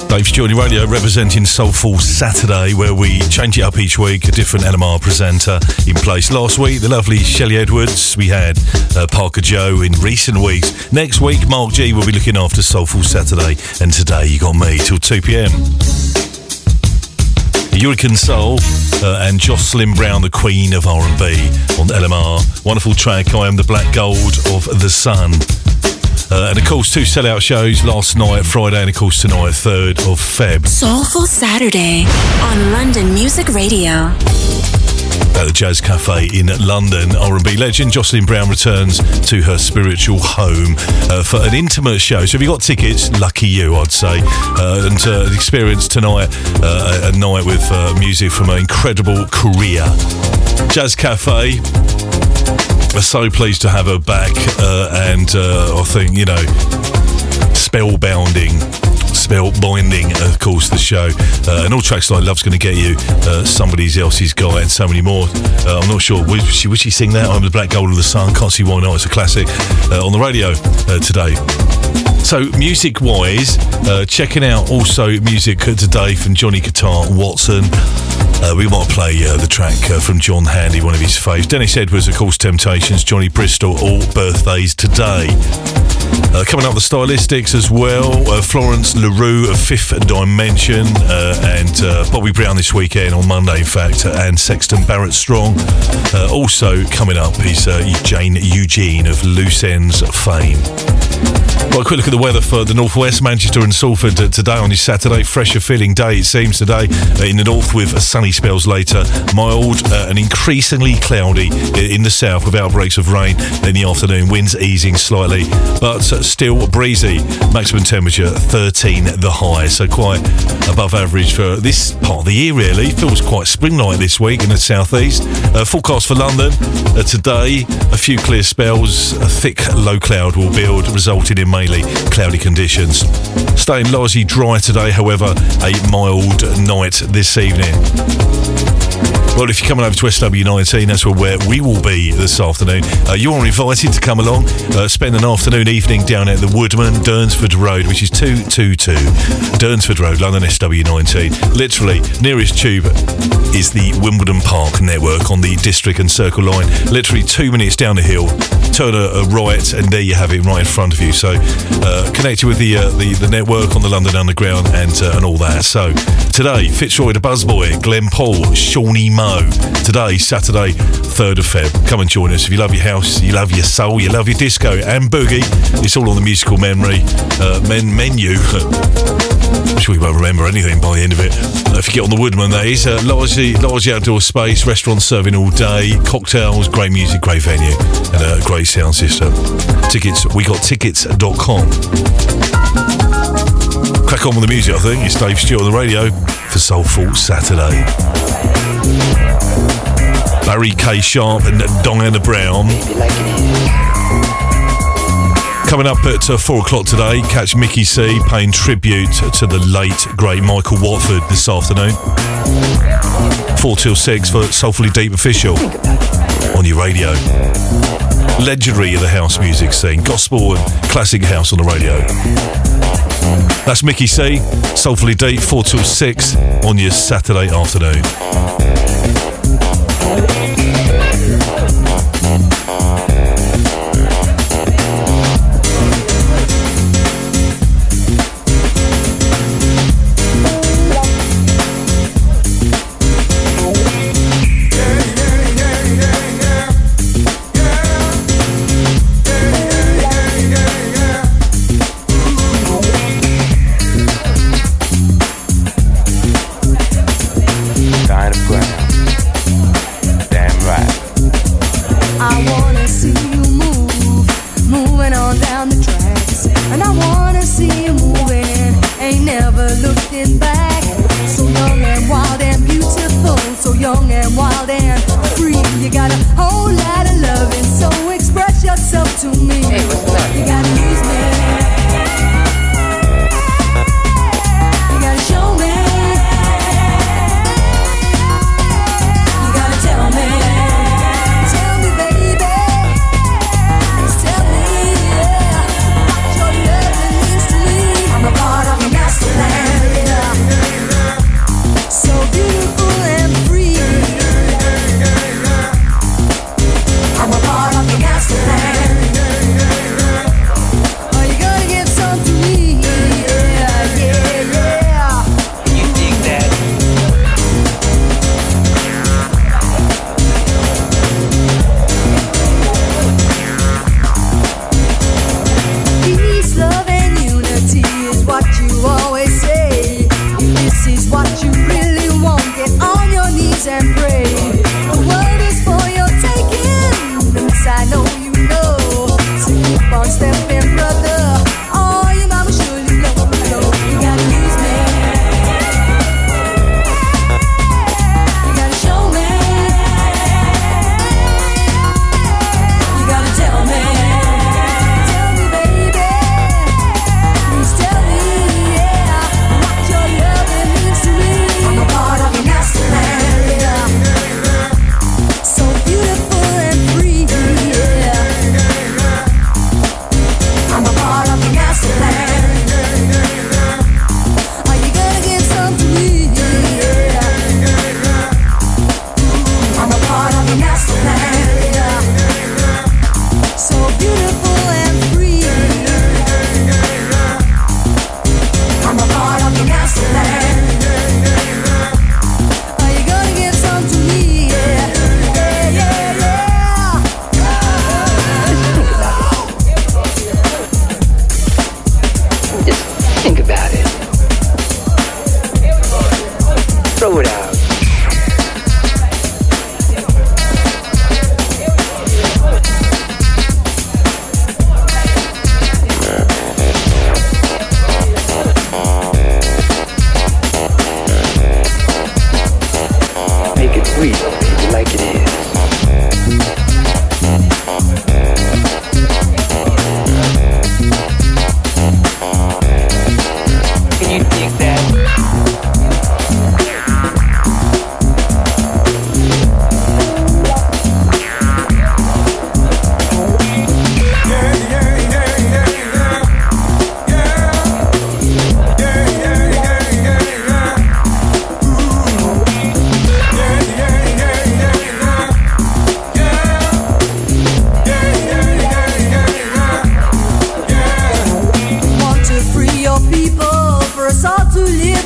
Dave Stewart Radio representing Soulful Saturday, where we change it up each week, a different LMR presenter in place. Last week, the lovely Shelley Edwards. We had Parker Joe in recent weeks. Next week, Mark G will be looking after Soulful Saturday. And today, you got me till 2 p.m. Hurricane Soul and Jocelyn Brown, the Queen of R&B on LMR. Wonderful track, I Am the Black Gold of the Sun. And of course, two sellout shows last night, Friday, and of course tonight, 3rd of Feb. Soulful Saturday on London Music Radio. At the Jazz Cafe in London, R&B legend Jocelyn Brown returns to her spiritual home for an intimate show. So if you've got tickets, lucky you, I'd say. And the experience tonight, a night with music from an incredible career. Jazz Cafe, we're so pleased to have her back. And I think, you know, spellbinding, of course, the show. And all tracks like Love's Gonna Get You, Somebody Else's Guy, and so many more. I'm not sure, would she sing that? I'm the Black Gold of the Sun, can't see why not, it's a classic on the radio today. So, music-wise, checking out also music today from Johnny Guitar Watson. We want to play the track from John Handy, one of his faves. Dennis Edwards, of course, Temptations. Johnny Bristol, all birthdays today. Coming up, the Stylistics as well. Florence LaRue of Fifth Dimension and Bobby Brown this weekend, on Monday, in fact, and Sexton Barrett Strong. Also coming up is Jane Eugene of Loose Ends fame. Well, a quick look at the weather for the northwest, Manchester and Salford today on this Saturday. Fresher feeling day, it seems, today in the north, with a sunny spells later, mild and increasingly cloudy in the south with outbreaks of rain in the afternoon, winds easing slightly, but still breezy. Maximum temperature 13 the high, so quite above average for this part of the year, really. Feels quite spring-like this week in the southeast. Forecast for London today, a few clear spells, a thick low cloud will build, resulting in mainly cloudy conditions. Staying largely dry today, however, a mild night this evening. Well, if you're coming over to SW19, that's where we will be this afternoon. You are invited to come along, spend an afternoon, evening down at the Woodman, Durnsford Road, which is 222 Durnsford Road, London, SW19. Literally, nearest tube is the Wimbledon Park network on the District and Circle line. Literally 2 minutes down the hill, turn a right, and there you have it right in front of you. So, connected with the network on the London Underground and all that. So, today, Fitzroy the Buzzboy, Glenn Paul, Shawnee Moe. Today, Saturday, 3rd of Feb. Come and join us. If you love your house, you love your soul, you love your disco and boogie, it's all on the musical memory menu. I'm sure you won't remember anything by the end of it. If you get on the Woodman, that is. Largely outdoor space, restaurants serving all day, cocktails, great music, great venue, and a great sound system. Tickets, WeGotTickets.com. Crack on with the music, I think. It's Dave Stewart on the radio for Soulful Saturday. Barry K. Sharp and Diana Brown. Coming up at 4 o'clock today, catch Mickey C. paying tribute to the late, great Michael Watford this afternoon. 4 till 6 for Soulfully Deep Official on your radio. Legendary of the house music scene, gospel and classic house on the radio. That's Mickey C. Soulfully Deep, 4 till 6 on your Saturday afternoon. Damn right. I wanna see.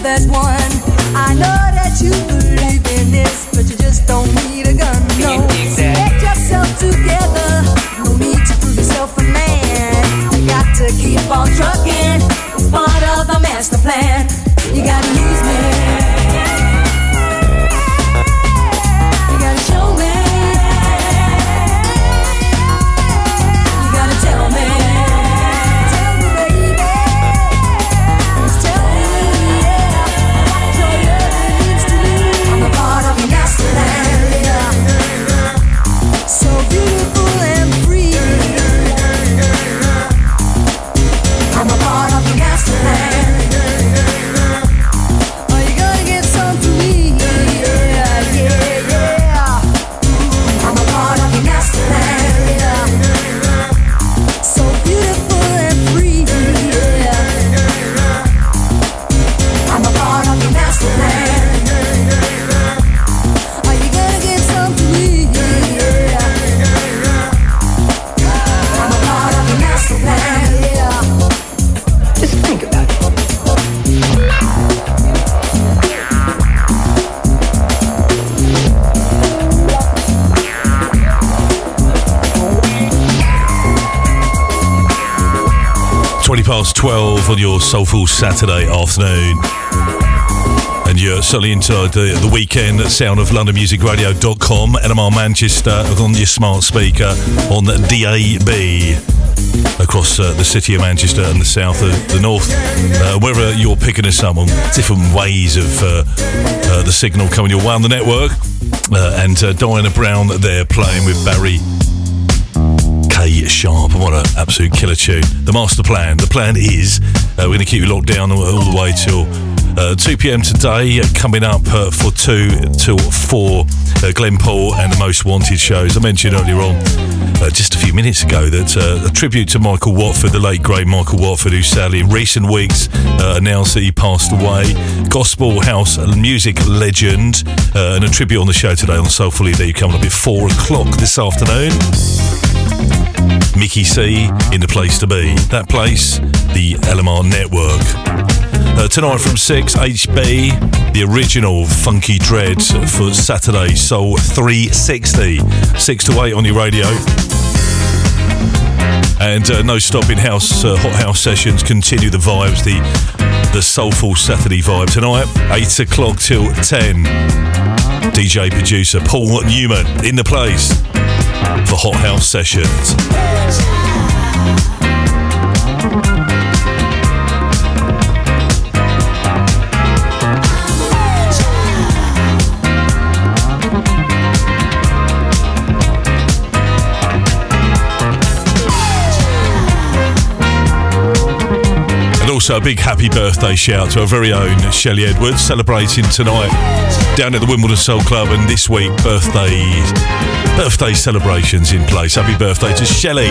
that one. I know that you believe in this, but you just don't need a gun. No, get yourself together. No need to prove yourself a man. You got to keep on trucking. It's part of the master plan. You gotta use me. Past 12 on your soulful Saturday afternoon, and you're certainly inside the weekend sound of LondonMusicRadio.com, NMR Manchester, on your smart speaker, on DAB across the city of Manchester and the south of the north, wherever you're picking us up on different ways of the signal coming your way on the network, and Diana Brown there playing with Barry Sharp. What an absolute killer tune. The master plan. The plan is we're going to keep you locked down all the way till 2 p.m. today. Coming up for 2 till 4, Glenn Paul and the Most Wanted shows. I mentioned earlier on, just a few minutes ago, that a tribute to Michael Watford, the late great Michael Watford, who sadly in recent weeks announced that he passed away. Gospel house music legend, and a tribute on the show today on Soulfully. There you come up at 4 o'clock this afternoon. Mickey C. in the place to be. That place, the LMR Network. Tonight from 6, HB, the original Funky Dread for Saturday Soul 360. 6 to 8 on your radio. And no stopping house, hot house sessions. Continue the vibes, the soulful Saturday vibe. Tonight, 8 o'clock till 10. DJ producer Paul Newman in the place for hot house sessions. Also a big happy birthday shout to our very own Shelley Edwards, celebrating tonight down at the Wimbledon Soul Club, and this week birthday celebrations in place. Happy birthday to Shelley.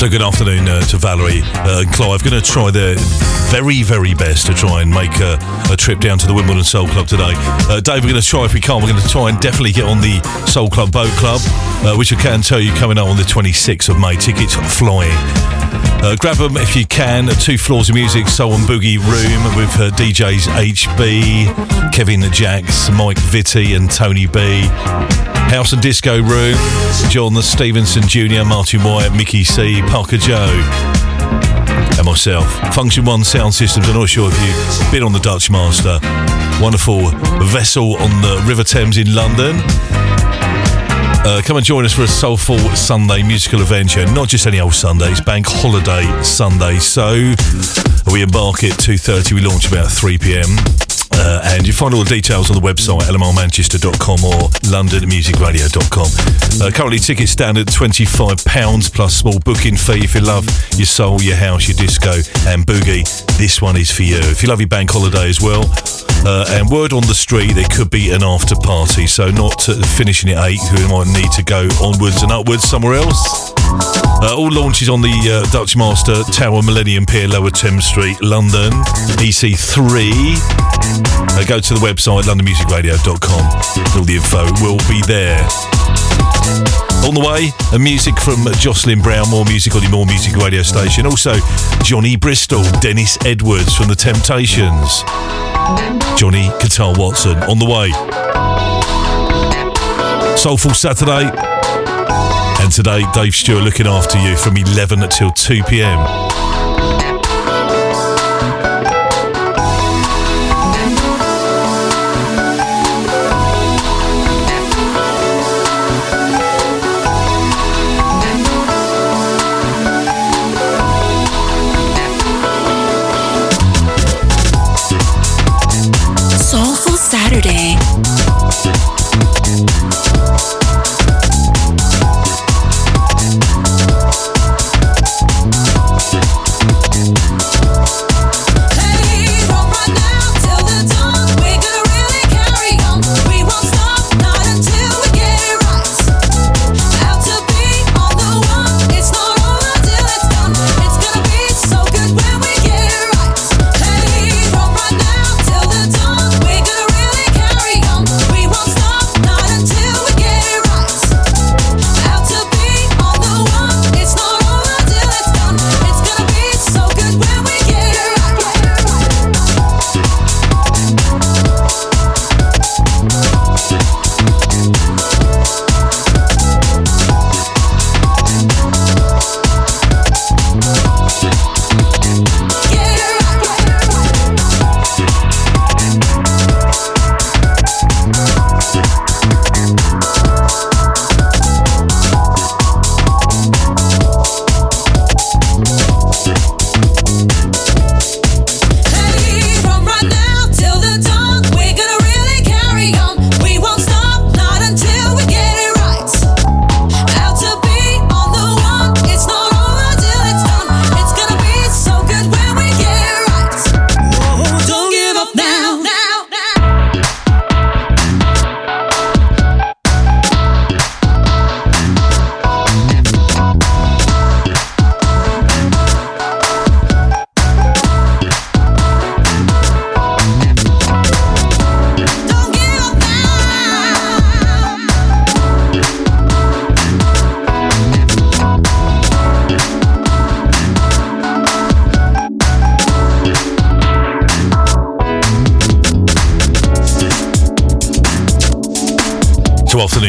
So good afternoon to Valerie and Clive. Going to try their very, very best to try and make a trip down to the Wimbledon Soul Club today. Dave, we're going to try if we can. We're going to try and definitely get on the Soul Club Boat Club, which I can tell you coming up on the 26th of May. Tickets flying. Grab them if you can. 2 floors of music, Soul and Boogie Room with DJs HB, Kevin Jacks, Mike Vitti and Tony B. House and Disco Room, John Stevenson Jr., Martin White, Mickey C., Parker Joe and myself. Function One Sound Systems. I'm not sure if you've been on the Dutch Master. Wonderful vessel on the River Thames in London. Come and join us for a soulful Sunday musical adventure. Not just any old Sunday, it's Bank Holiday Sunday. So we embark at 2:30, we launch about 3 p.m. And you find all the details on the website lmrmanchester.com or londonmusicradio.com. Currently tickets stand at £25 plus small booking fee. If you love your soul, your house, your disco and boogie, this one is for you. If you love your bank holiday as well, and word on the street, there could be an after party, so not finishing at 8, who might need to go onwards and upwards somewhere else. All launches on the Dutch Master, Tower Millennium Pier, Lower Thames Street, London, EC3. Go to the website londonmusicradio.com. All the info will be there. On the way, a music from Jocelyn Brown, more music on the More Music radio station. Also, Johnny Bristol, Dennis Edwards from The Temptations, Johnny Guitar Watson on the way. Soulful Saturday. And today, Dave Stewart looking after you from 11 until 2 p.m.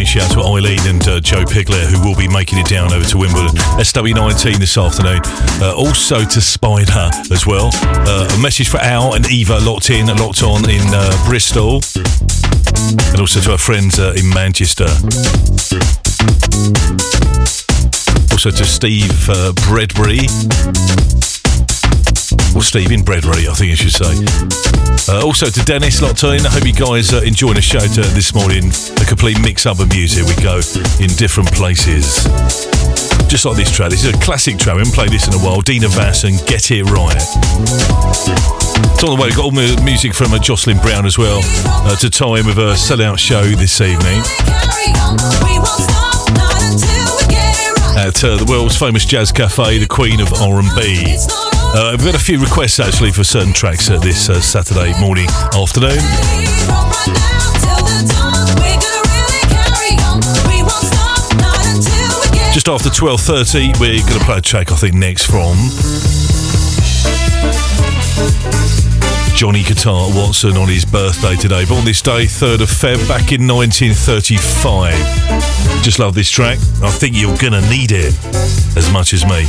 Shout out to Eileen and Joe Pigler, who will be making it down over to Wimbledon. SW19 this afternoon. Also to Spider as well. A message for Al and Eva locked on in Bristol. And also to our friends in Manchester. Also to Steve Bredbury. Or Steve in Bredbury, I think I should say. Also to Dennis Lottin. I hope you guys are enjoying the show this morning. A complete mix-up of music. We go in different places. Just like this track. This is a classic track. We haven't played this in a while. Dina Vass and Get It Right. It's on the way. We've got all the music from Jocelyn Brown as well to tie in with her sellout show this evening. at the world's famous Jazz Cafe, the Queen of R&B. We've got a few requests actually for certain tracks this Saturday morning, afternoon. Just after 12:30, we're going to play a track I think next from Johnny Guitar Watson on his birthday today. Born this day, 3rd of Feb, back in 1935. Just love this track. I think you're going to need it as much as me.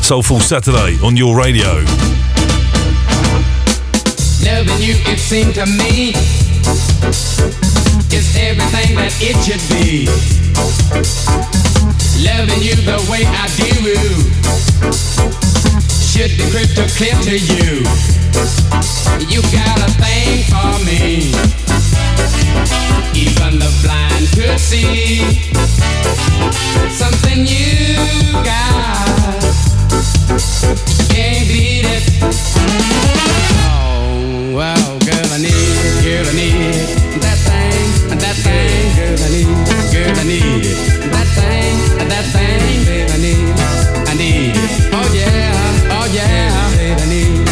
Soulful Saturday on your radio. Loving you, it seemed to me, is everything that it should be. Loving you the way I do should be crystal clear to you. You got a thing for me, even the blind could see. Something you got, you can't beat it. Oh, wow, girl, I need that thing, girl, I need it. That thing, babe, I need it. Oh, yeah. Yeah, I need.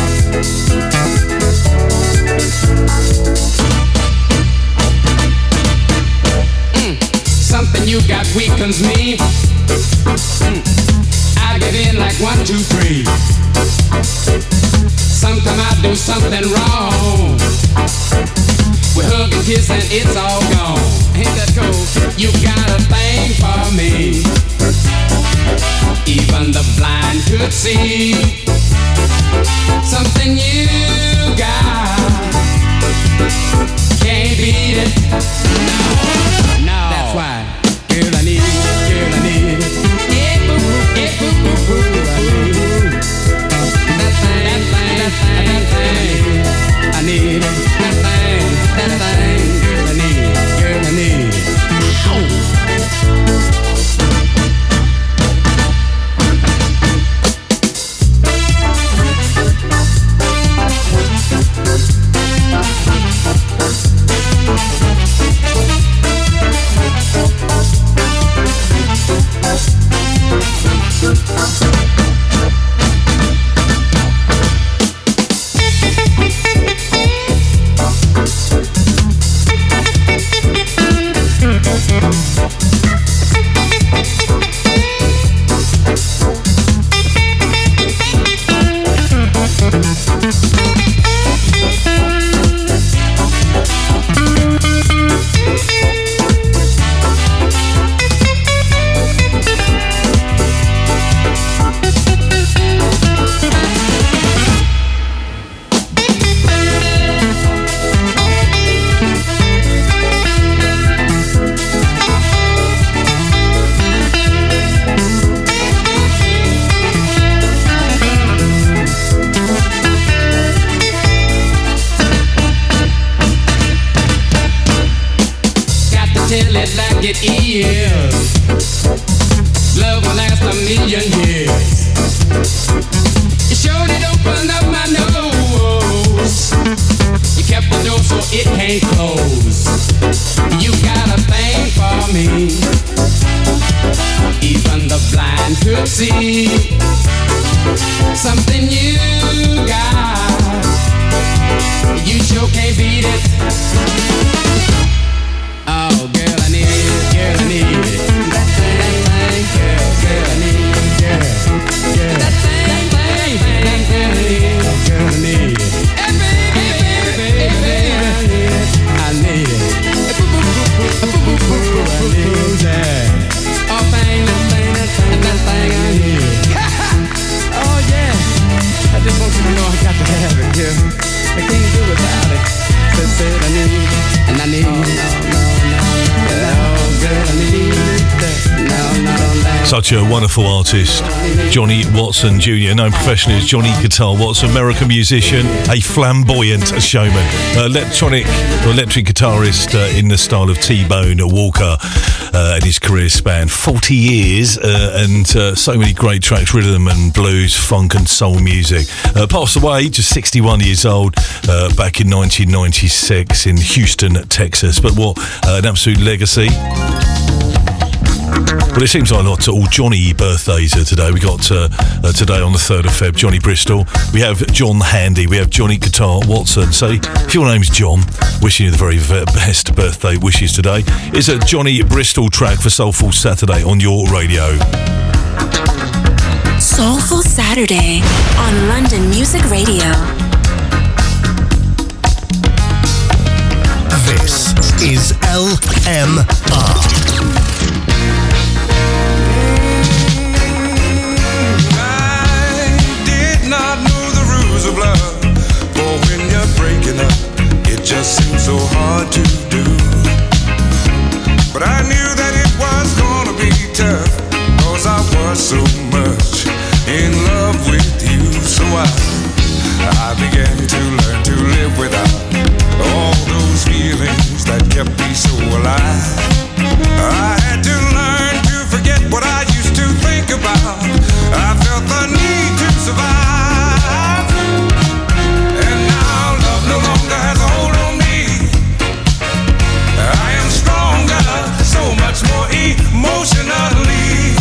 Something you got weakens me. I get in like 1, 2, 3. Sometimes I do something wrong. We hug and kiss and it's all gone. Ain't that cool? You got a thing for me. Even the blind could see something you got. Can't beat it. No, no. That's why, girl, I need it. Girl, I need it. Yeah, boo, yeah, boo, boo, boo, boo. That thing, I need it. That thing, girl, I need it. Girl, I need it. Ow. A wonderful artist, Johnny Watson Jr., known professionally as Johnny Guitar Watson, American musician, a flamboyant showman, electric guitarist in the style of T-Bone Walker, and his career spanned 40 years, and so many great tracks, rhythm and blues, funk and soul music. Passed away just 61 years old back in 1996 in Houston, Texas. But what an absolute legacy. But it seems like not all Johnny birthdays are today. We got today on the 3rd of Feb, Johnny Bristol. We have John Handy. We have Johnny Guitar Watson. So if your name's John, wishing you the very best birthday wishes today. It's a Johnny Bristol track for Soulful Saturday on your radio. Soulful Saturday on London Music Radio. This is LMR. Love, but when you're breaking up, it just seems so hard to do. But I knew that it was gonna be tough, 'cause I was so much in love with you. So I began to learn to live without all those feelings that kept me so alive. I had to learn to forget what I used to think about. I felt the need to survive. More emotionally,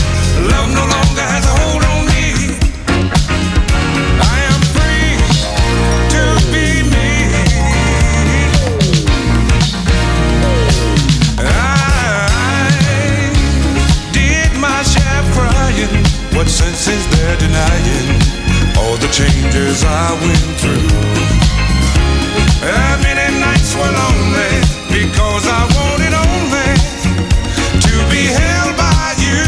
love no longer has a hold on me. I am free to be me. I did my share of crying. What sense is there denying all the changes I went through? Many nights were lonely because I wanted only to be held by you,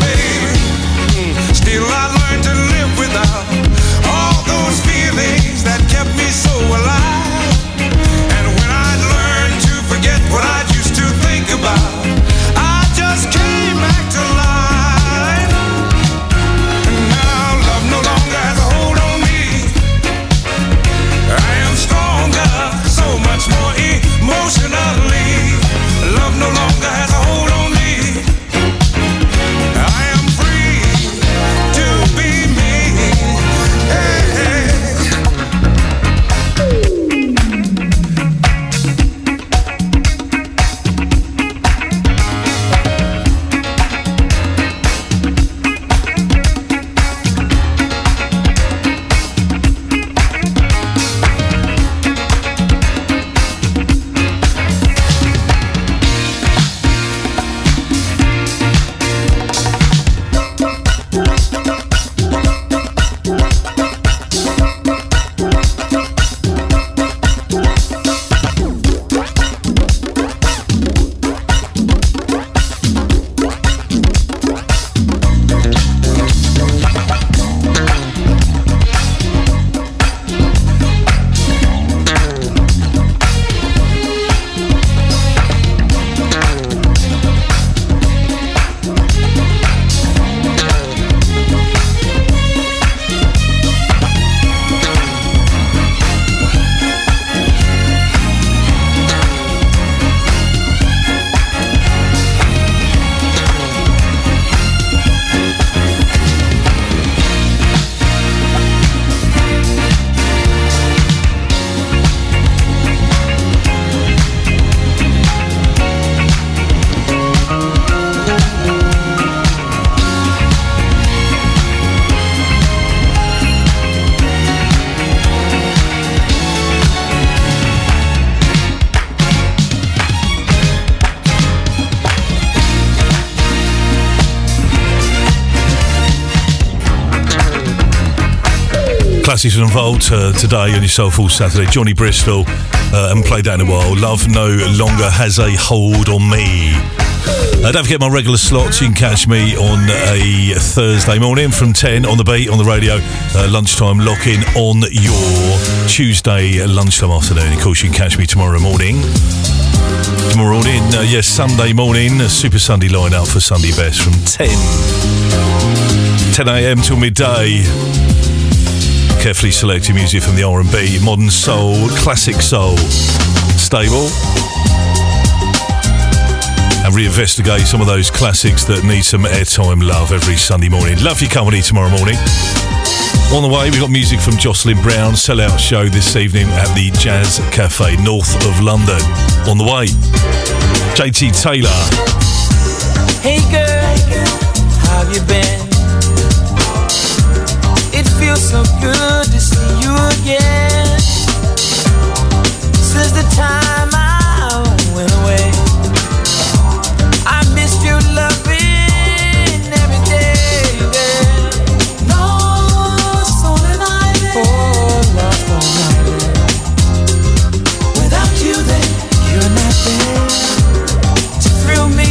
baby. Still I learned to live without all those feelings that kept me so alive. And when I learned to forget what I used to think about, I just came back to life. And now love no longer has a hold on me. I am stronger, so much more emotionally. Love no longer has a hold on me. Classics unfold today on your Soulful Saturday. Johnny Bristol, and played that in a while. Love no longer has a hold on me. Don't forget my regular slots. You can catch me on a Thursday morning from 10 on the beat on the radio. Lunchtime lock in on your Tuesday lunchtime afternoon. Of course, you can catch me tomorrow morning. Yes, Sunday morning. Super Sunday lineup for Sunday Best from 10 a.m. till midday. Carefully selected music from the R&B, modern soul, classic soul stable, and reinvestigate some of those classics that need some airtime love every Sunday morning. Love your company tomorrow morning. On the way, we've got music from Jocelyn Brown, sellout show this evening at the Jazz Cafe, north of London. On the way, JT Taylor. Hey girl. Have you been? It feels so good to see you again. Since the time I went away, I missed your loving every day. Lost on an island. Oh, lost on an island. Without you there, you're not there to thrill me.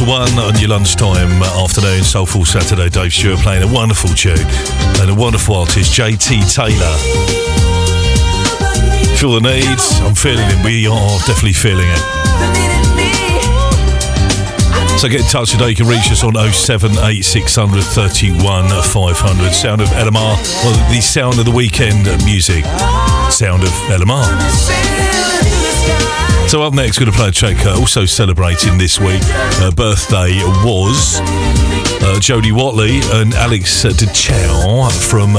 One on your lunchtime afternoon, Soulful Saturday. Dave Stewart playing a wonderful tune and a wonderful artist, JT Taylor. Feel the need? I'm feeling it. We are definitely feeling it. So get in touch today. You can reach us on 078 600 31 500. Sound of LMR, or the sound of the weekend music. Sound of LMR. So up next, we're going to play a track also celebrating this week. Her birthday was Jodie Watley and Alex DiCeo from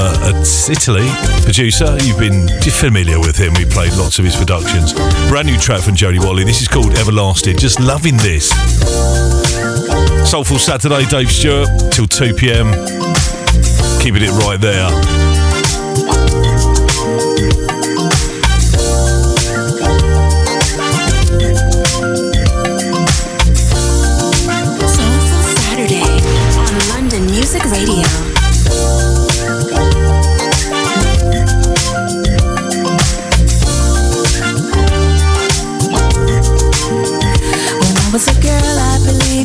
Italy. Producer, you've been familiar with him. We played lots of his productions. Brand new track from Jodie Watley. This is called Everlasting. Just loving this. Soulful Saturday, Dave Stewart, till 2 p.m. Keeping it right there.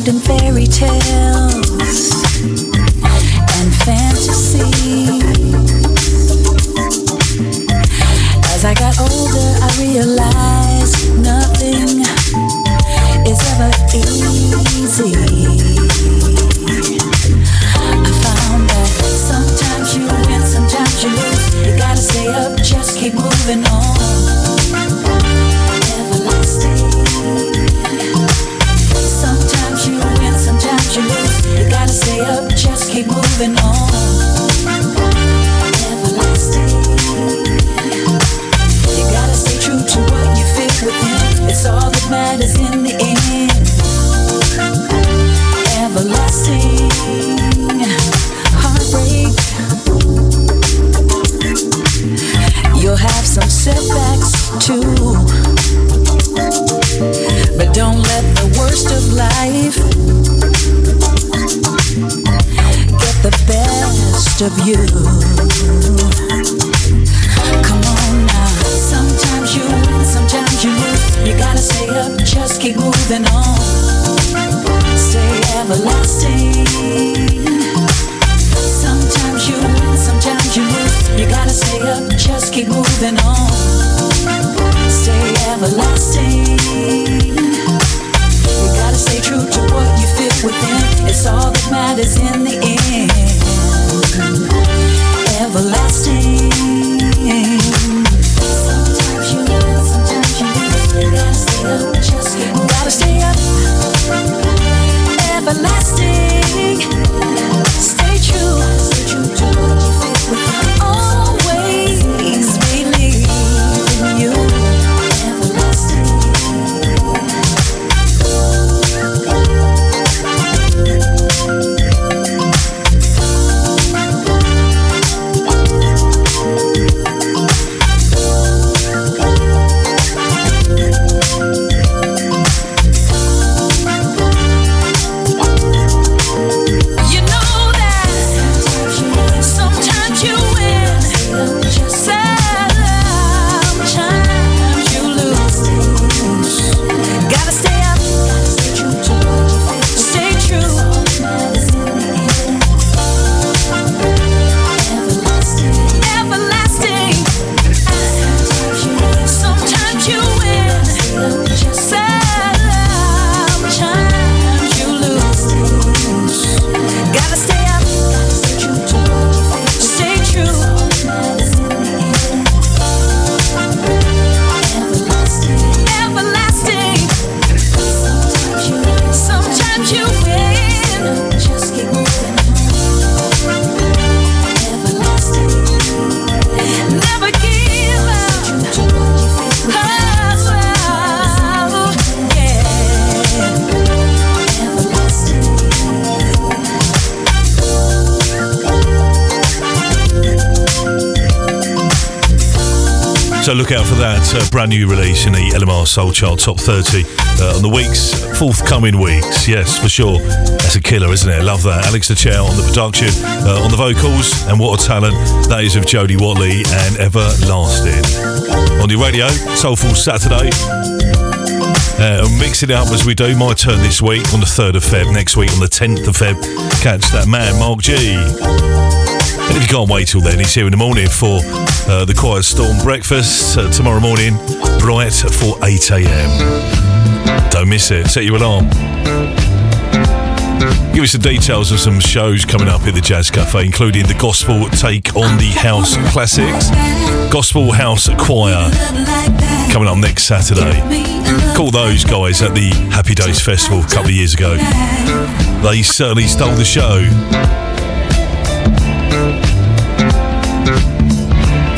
In fairy tales and fantasies. As I got older, I realized nothing is ever easy. I found that sometimes you win, sometimes you lose. You gotta stay up, just keep moving on. You gotta stay up, just keep moving on. Everlasting. You gotta stay true to what you feel within. It's all that matters in the end. Everlasting. Heartbreak. You'll have some setbacks too, but don't let the worst of life get the best of you. Come on now. Sometimes you win, sometimes you lose. You gotta stay up, just keep moving on. Stay everlasting. Sometimes you win, sometimes you lose. You gotta stay up, just keep moving on. Stay everlasting. You gotta stay true to what you feel within. It's all that matters in the end. Everlasting. Sometimes you win, sometimes you lose. You gotta stay up, just keep moving. Gotta stay up. Everlasting. Stay true. Stay true to what you feel within. Always believe in you. Brand new release in the LMR Soul Chart Top 30 on the forthcoming weeks. Yes, for sure. That's a killer, isn't it? Love that. Alex DiCeo on the production, on the vocals, and what a talent that is of Jodie Watley and Everlasting. On your radio, Soulful Saturday. Mix it up as we do. My turn this week on the 3rd of Feb. Next week on the 10th of Feb. Catch that man, Mark G. And if you can't wait till then, he's here in the morning for the Quiet Storm breakfast tomorrow morning, bright for 8 a.m. Don't miss it. Set your alarm. Give us the details of some shows coming up at the Jazz Cafe, including the Gospel Take on the House Classics, Gospel House Choir, coming up next Saturday. Call those guys at the Happy Days Festival a couple of years ago. They certainly stole the show.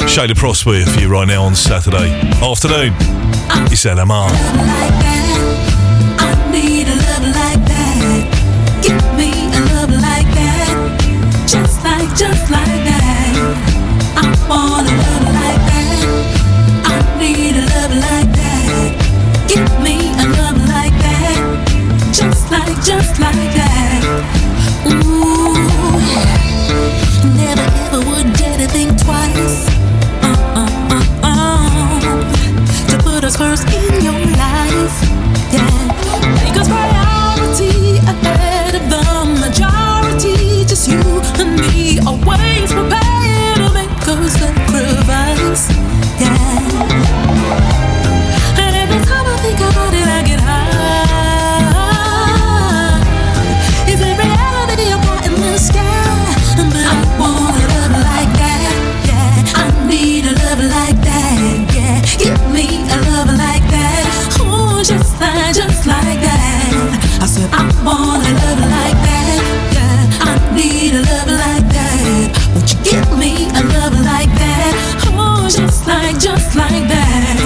Shayla Prosper for you right now on Saturday afternoon. It's LMR. Just like that, I want a love like that. I need a love like that. Give me a love like that. Just like that. Ooh, yeah. Never ever would dare to think twice. To put us first in your life. Yeah, make us priority ahead of the majority. Just you and me, always prepared to make those sacrifices, yeah. And every time I think about it, I get high. Is it reality or not in the sky? But I want a love like that, yeah. I need a love like that, yeah. Give me a love like that, oh, just like that. I said I want a love like that. Need a love like that. Won't you give me a love like that? Oh, just like that.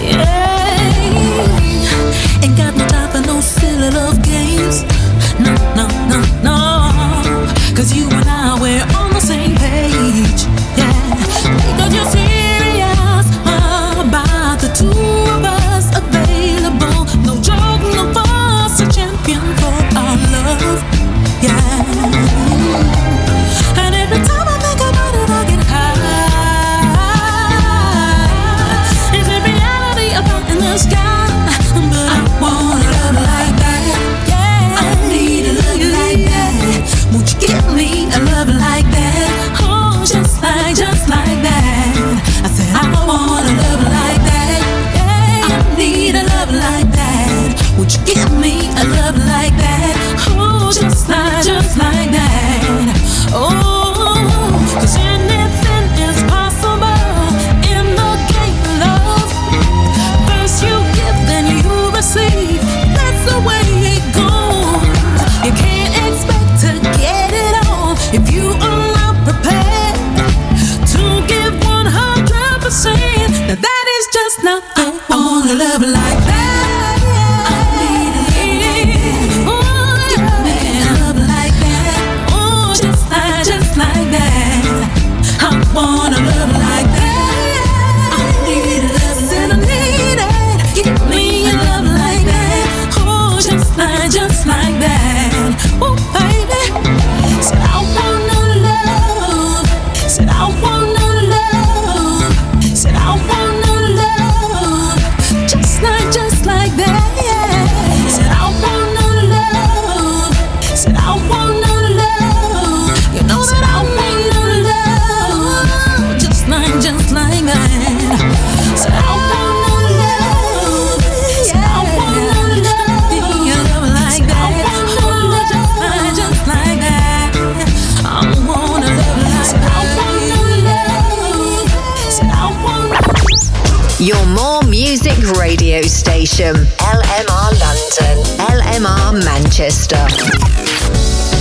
Yeah. Ain't got no time for no silly love games. No, no, no, no. Cause you and I, we're on the same page. Yeah. Because you're serious about the two of us available. No joke, no fuss. A champion for our love. Yeah. Your More Music radio station, LMR London, LMR Manchester.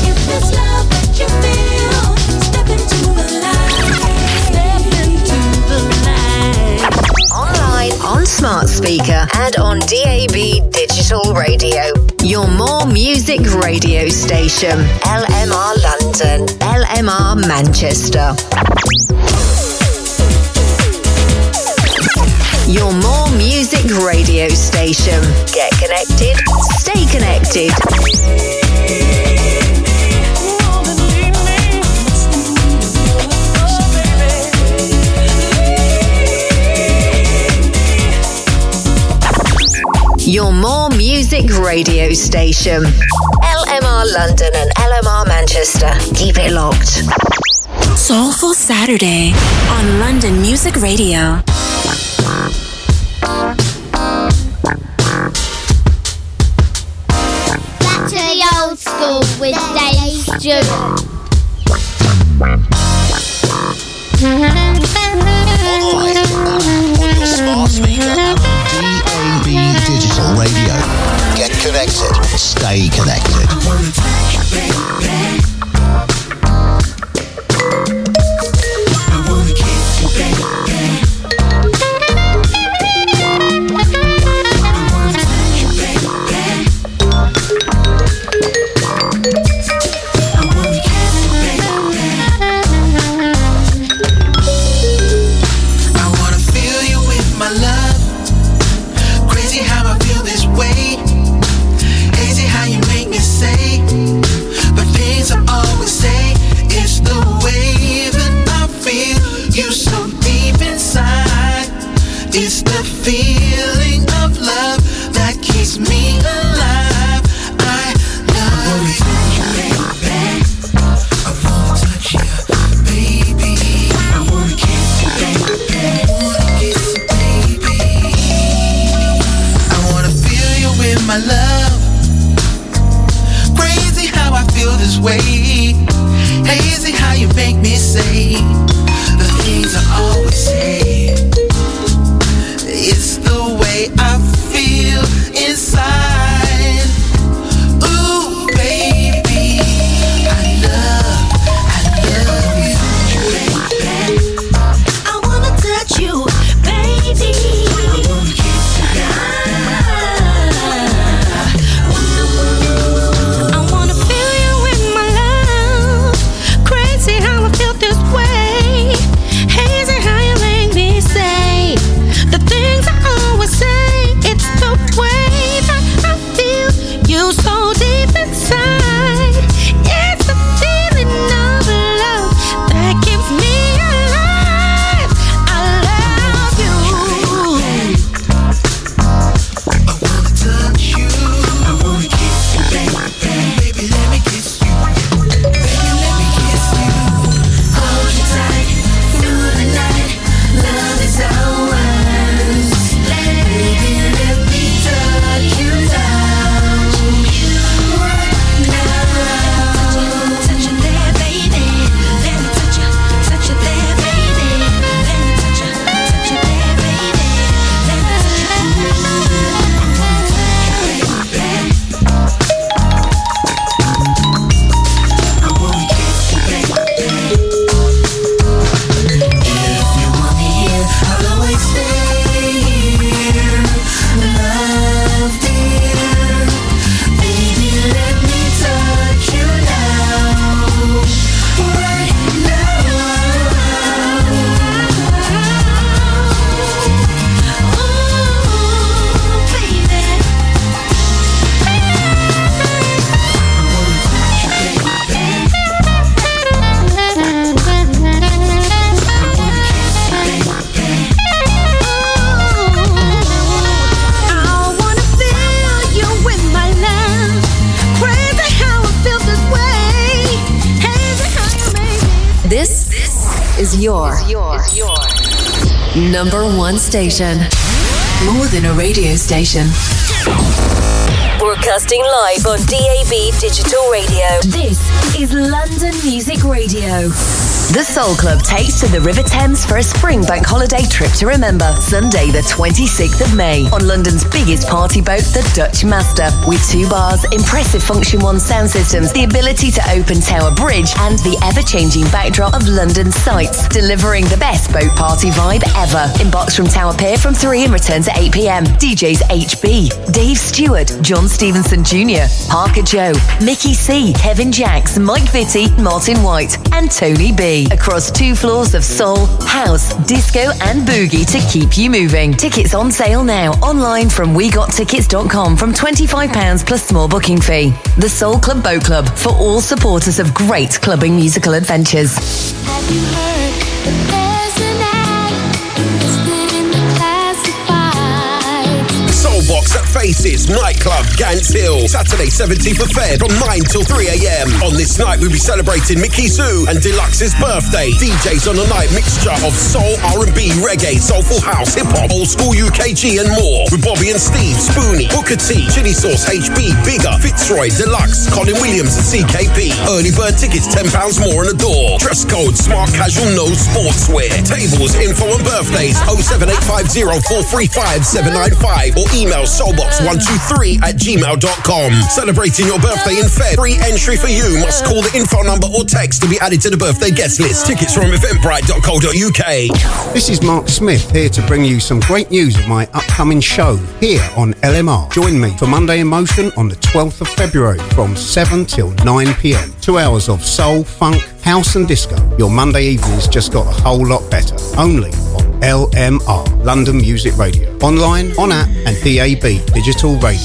If there's love that you feel, step into the light. Step into the light. Online, on smart speaker, and on DAB digital radio. Your More Music radio station, LMR London, LMR Manchester. Your More Music radio station. Get connected, stay connected. Your More Music radio station. LMR London and LMR Manchester. Keep it locked. Soulful Saturday on London Music Radio. With Dave Stewart. All right. smart speaker and on DAB Digital Radio. Get connected. Stay connected. Number one station. More than a radio station. Broadcasting live on DAB Digital Radio. This is London Music Radio. The Soul Club takes to the River Thames for a spring bank holiday trip to remember. Sunday the 26th of May on London's biggest party boat, the Dutch Master. With 2 bars, impressive Function One sound systems, the ability to open Tower Bridge and the ever-changing backdrop of London sights, delivering the best boat party vibe ever. Embarks from Tower Pier from 3 and return to 8 p.m. DJs HB, Dave Stewart, John Stevenson Jr., Parker Joe, Mickey C., Kevin Jacks, Mike Vitti, Martin White and Tony B. Across 2 floors of soul, house, disco and boogie to keep you moving. Tickets on sale now online from WeGotTickets.com from £25 plus small booking fee. The Soul Club Boat Club for all supporters of great clubbing musical adventures. Have you heard? Soul Box at Faces Nightclub, Gants Hill, Saturday 17th of Feb from 9 till 3am. On this night we'll be celebrating Mickey C. and Deluxe's birthday. DJs on the night, mixture of soul, R&B, reggae, soulful house, hip-hop, old school UKG and more. With Bobby and Steve, Spoonie, Booker T, Chili Sauce, HB, Bigger, Fitzroy, Deluxe, Colin Williams and CKP. Early bird tickets, £10 more on the door. Dress code, smart casual, no sportswear. Tables, info and birthdays, 07850 435 795, or email soulbox123@gmail.com. Celebrating your birthday in Feb. Free entry for you. Must call the info number or text to be added to the birthday guest list. Tickets from eventbrite.co.uk. This is Mark Smith here to bring you some great news of my upcoming show here on LMR. Join me for Monday in Motion on the 12th of February from 7 till 9pm. 2 hours of soul, funk, house and disco. Your Monday evening's just got a whole lot better. Only on LMR, London Music Radio. Online, on app and DAB, digital radio.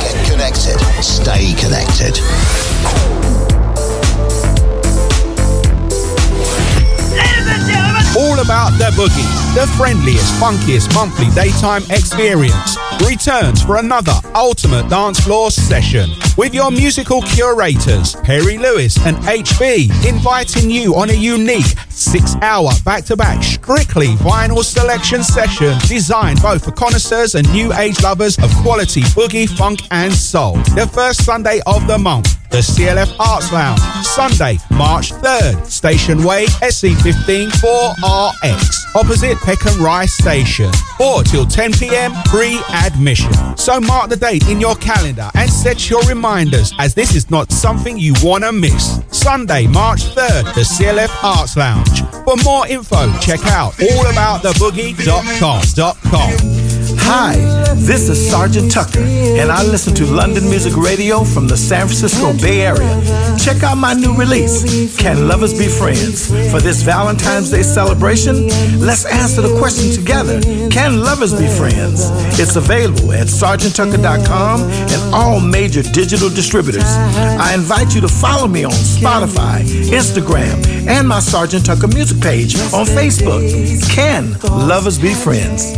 Get connected. Stay connected. All about the boogies, the friendliest, funkiest monthly daytime experience returns for another ultimate dance floor session with your musical curators Perry Lewis and HB, inviting you on a unique 6-hour back-to-back strictly vinyl selection session designed both for connoisseurs and new age lovers of quality boogie, funk and soul. The first Sunday of the month, the CLF Arts Lounge, Sunday, March 3rd, Station Way, SE15 4RX, opposite Peckham Rice Station, 4 till 10pm, free admission. So mark the date in your calendar and set your reminders, as this is not something you want to miss. Sunday, March 3rd, the CLF Arts Lounge. For more info, check out allabouttheboogie.com. Hi, this is Sergeant Tucker, and I listen to London Music Radio from the San Francisco Bay Area. Check out my new release, Can Lovers Be Friends? For this Valentine's Day celebration, let's answer the question together, can lovers be friends? It's available at sergeanttucker.com and all major digital distributors. I invite you to follow me on Spotify, Instagram, and my Sergeant Tucker music page on Facebook. Can Lovers Be Friends?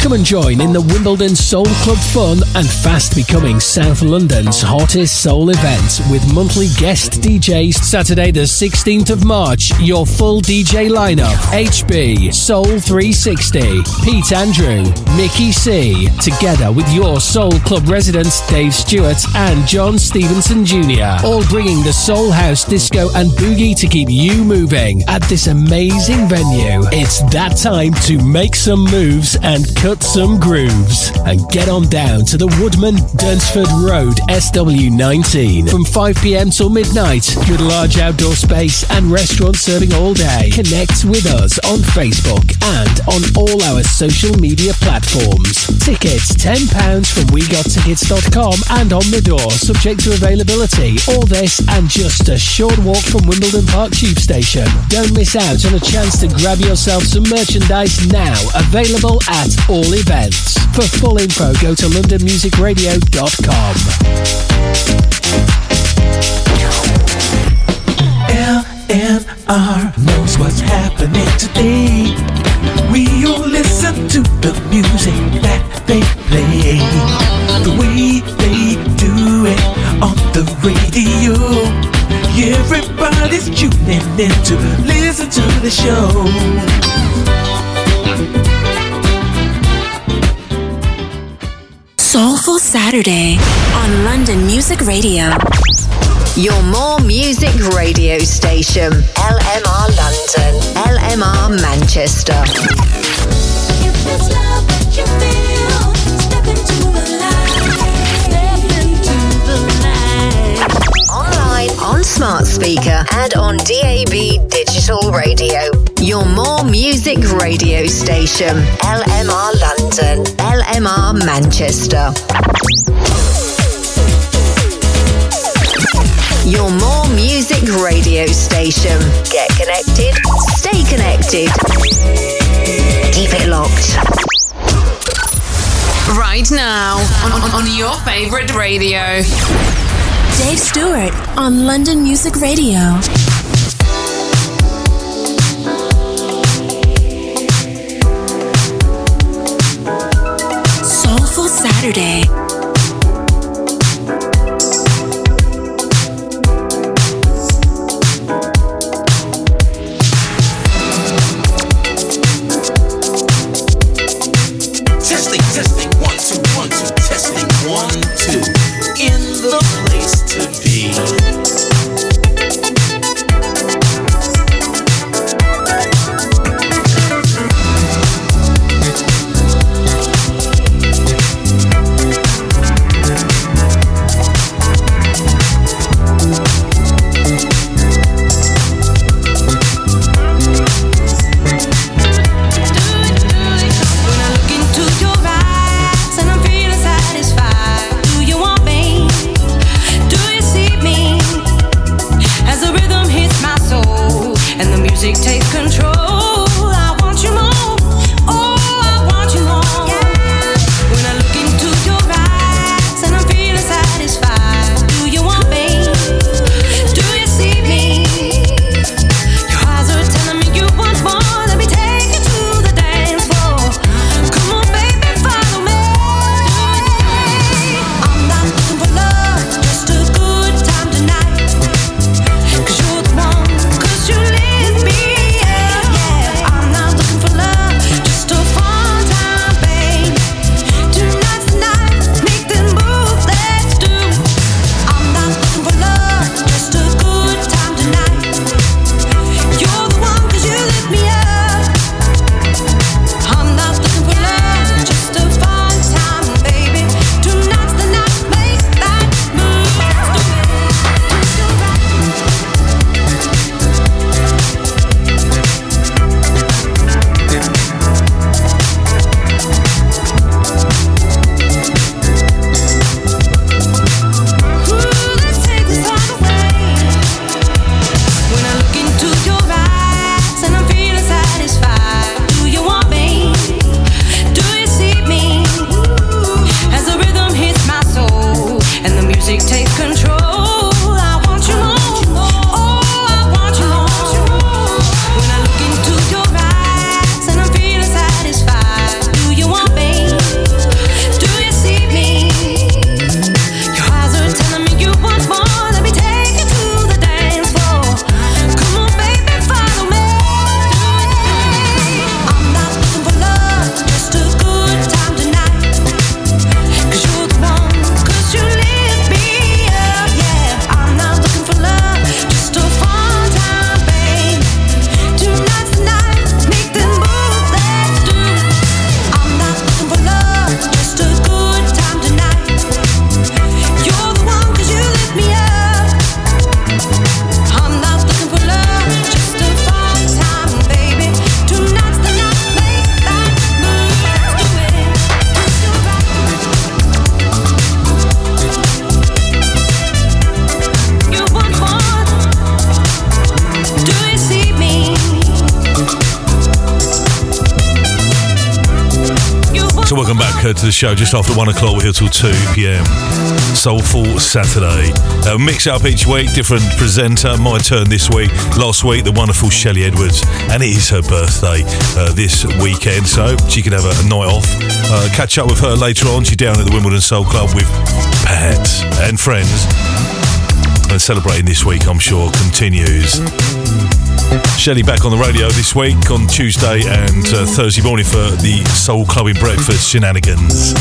Come and join in the Wimbledon Soul Club fun and fast becoming South London's hottest soul event with monthly guest DJs. Saturday the 16th of March, your full DJ lineup: HB, Soul 360, Pete Andrew, Mickey C., together with your Soul Club residents Dave Stewart and John Stevenson Jr., all bringing the soul, house, disco and boogie to keep you moving at this amazing venue. It's that time to make some moves and cut some grooves and get on down to the Woodman, Dunsford Road, SW19 from 5pm till midnight, with large outdoor space and restaurants serving all day. Connect with us on Facebook and on all our social media platforms. Tickets £10 from WeGotTickets.com and on the door, subject to availability. All this and just a short walk from Wimbledon Park Tube Station. Don't miss out on a chance to grab yourself some merchandise now, available at all events. For full info, go to londonmusicradio.com. LMR knows what's happening today. We all listen to the music that they play, the way they do it on the radio. Everybody's tuning in to listen to the show. Soulful Saturday on London Music Radio. Your more music radio station. LMR London. LMR Manchester. If it's love that you feel, step into the light. Step into the light. Online, on smart speaker, and on DAB digital radio. Your more music radio station. LMR London. LMR Manchester. Your more music radio station. Get connected. Stay connected. Keep it locked. Right now, on your favourite radio. Dave Stewart on London Music Radio. Saturday. music take control. I want you more. Oh, I want you more. Yeah. When I look into your eyes and I'm feeling satisfied, do you want me? Do you see me? Your eyes are telling me you want more. Let me take you to the dance floor. Come on, baby, follow me. I'm not looking for love, just a good time tonight. 'Cause you're the one, 'cause you lit me. Yeah, yeah. I'm not looking for love, just a fun time, babe. Tonight's the night, make the move, let's do. I'm not looking for love, just a good time tonight. You're the one, 'cause you lit me up. I'm not looking for love, just a fun time, baby. Tonight's the night, make that move, let's do it. Ooh, let's take this time away. When I look into your eyes and I'm feeling satisfied, do you want me? Do you see me? As the rhythm hits my soul and the music takes control, I want you more. Oh, I want you more. When I look into your eyes and I'm feeling satisfied, do you want me? Do you see me? Your eyes are telling me you want more. Let me take you to the dance floor. Come on, baby, follow me. I'm not looking for love, just a good time tonight. 'Cause you're the one, 'cause you lit me up. Yeah, I'm not looking for love, just a fun time, babe. Tonight's the night, make the move, let's do. I'm not looking for love, just a good time tonight. You're the one, 'cause you lit me up. I'm not looking for love, just a fun time, baby. Tonight's the night, make that move, let's do it. You want more? Do you see me? So welcome back to the show. Just after 1 o'clock, we're here till 2 p.m. Soulful Saturday. Mix up each week, different presenter. My turn this week. Last week, the wonderful Shelley Edwards, and it is her birthday this weekend, so she can have a night off. Catch up with her later on. She's down at the Wimbledon Soul Club with Pat and friends, and celebrating this week, I'm sure, continues. Shelley back on the radio this week on Tuesday and Thursday morning for the Soul Clubbing Breakfast shenanigans.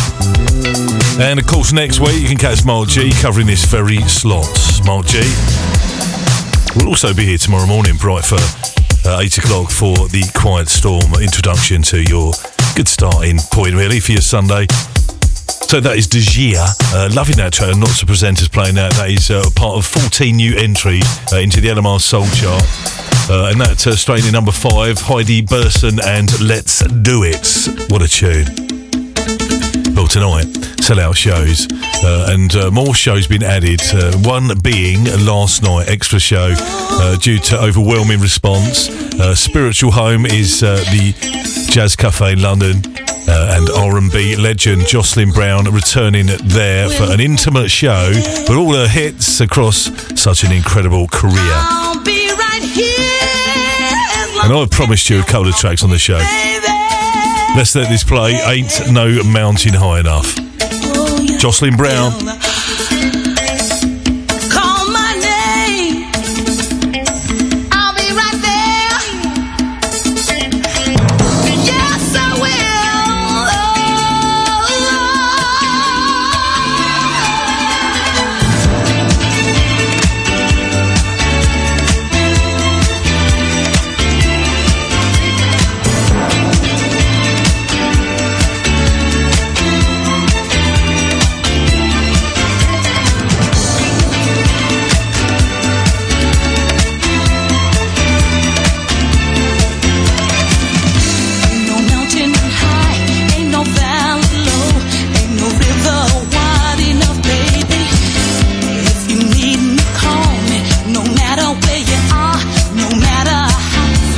And of course, next week you can catch Mark G covering this very slot. Mark G will also be here tomorrow morning, bright for 8 o'clock for the Quiet Storm introduction to your good starting point, really, for your Sunday. So that is De Gia. Loving that track. Lots of presenters playing that. That is part of 14 new entries into the LMR Soul Chart. And that's straight in number 5, Heidi Burson and Let's Do It. What a tune. Well, tonight, sell-out shows. And more shows been added. One being last night, extra show, due to overwhelming response. Spiritual Home is the Jazz Cafe in London. And R&B legend Jocelyn Brown returning there for an intimate show, but all her hits across such an incredible career. I'll be right here, and I promised you a couple of tracks on the show. Let's let this play. Ain't No Mountain High Enough. Jocelyn Brown. No matter where you are, no matter how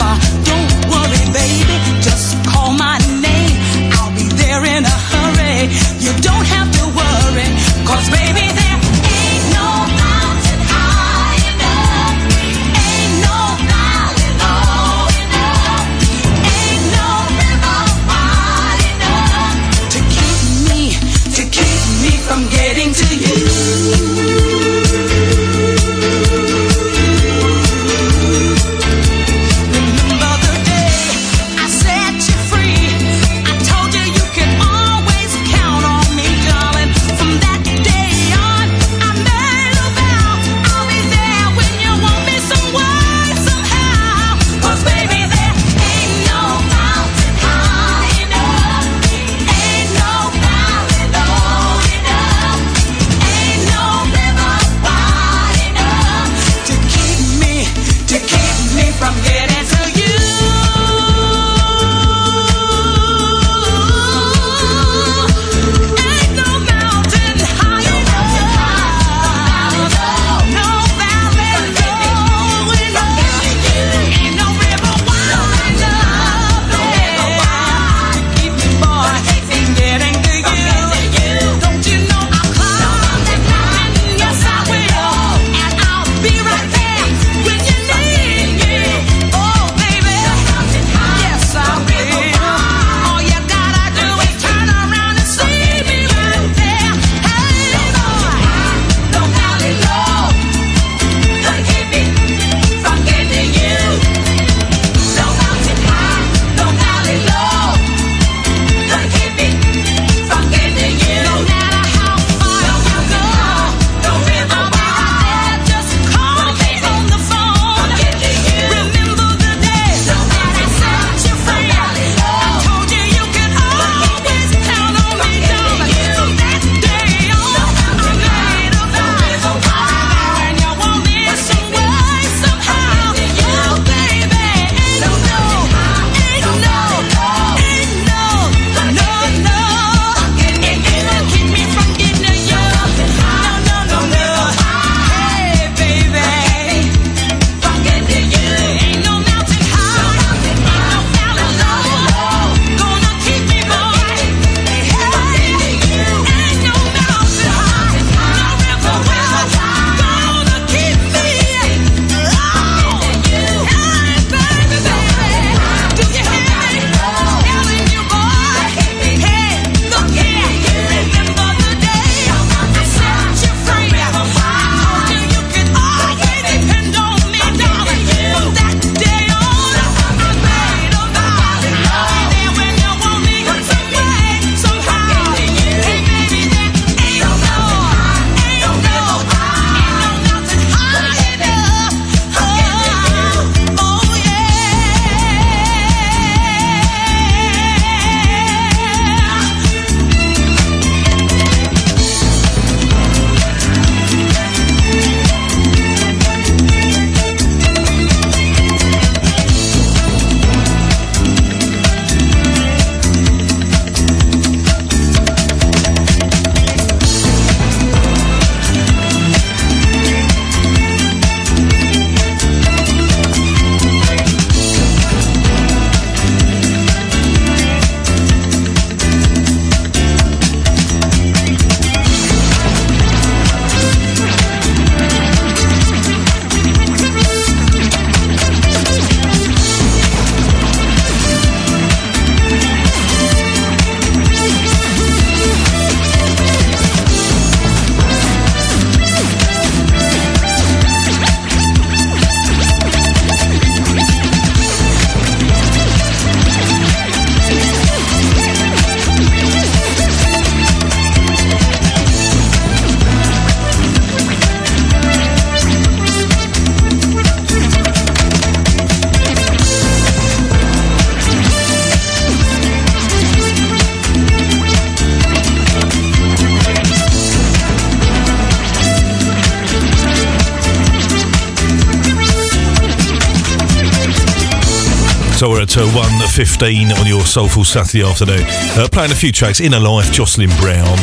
So we're at 1:15 on your Soulful Saturday afternoon. Playing a few tracks, Inner Life, Jocelyn Brown,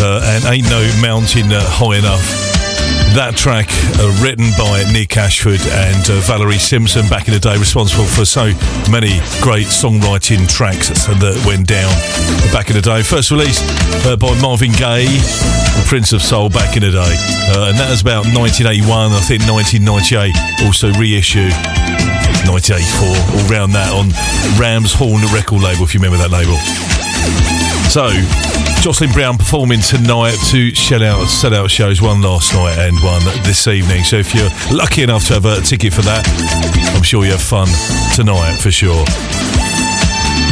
and Ain't No Mountain High Enough. That track written by Nick Ashford and Valerie Simpson, back in the day responsible for so many great songwriting tracks that went down back in the day. First released by Marvin Gaye, the Prince of Soul, back in the day. And that was about 1981, I think 1998, also reissue 1984, all round that on Ram's Horn record label, if you remember that label. So, Jocelyn Brown performing tonight, two sell-out shows, one last night and one this evening. So if you're lucky enough to have a ticket for that, I'm sure you have fun tonight for sure.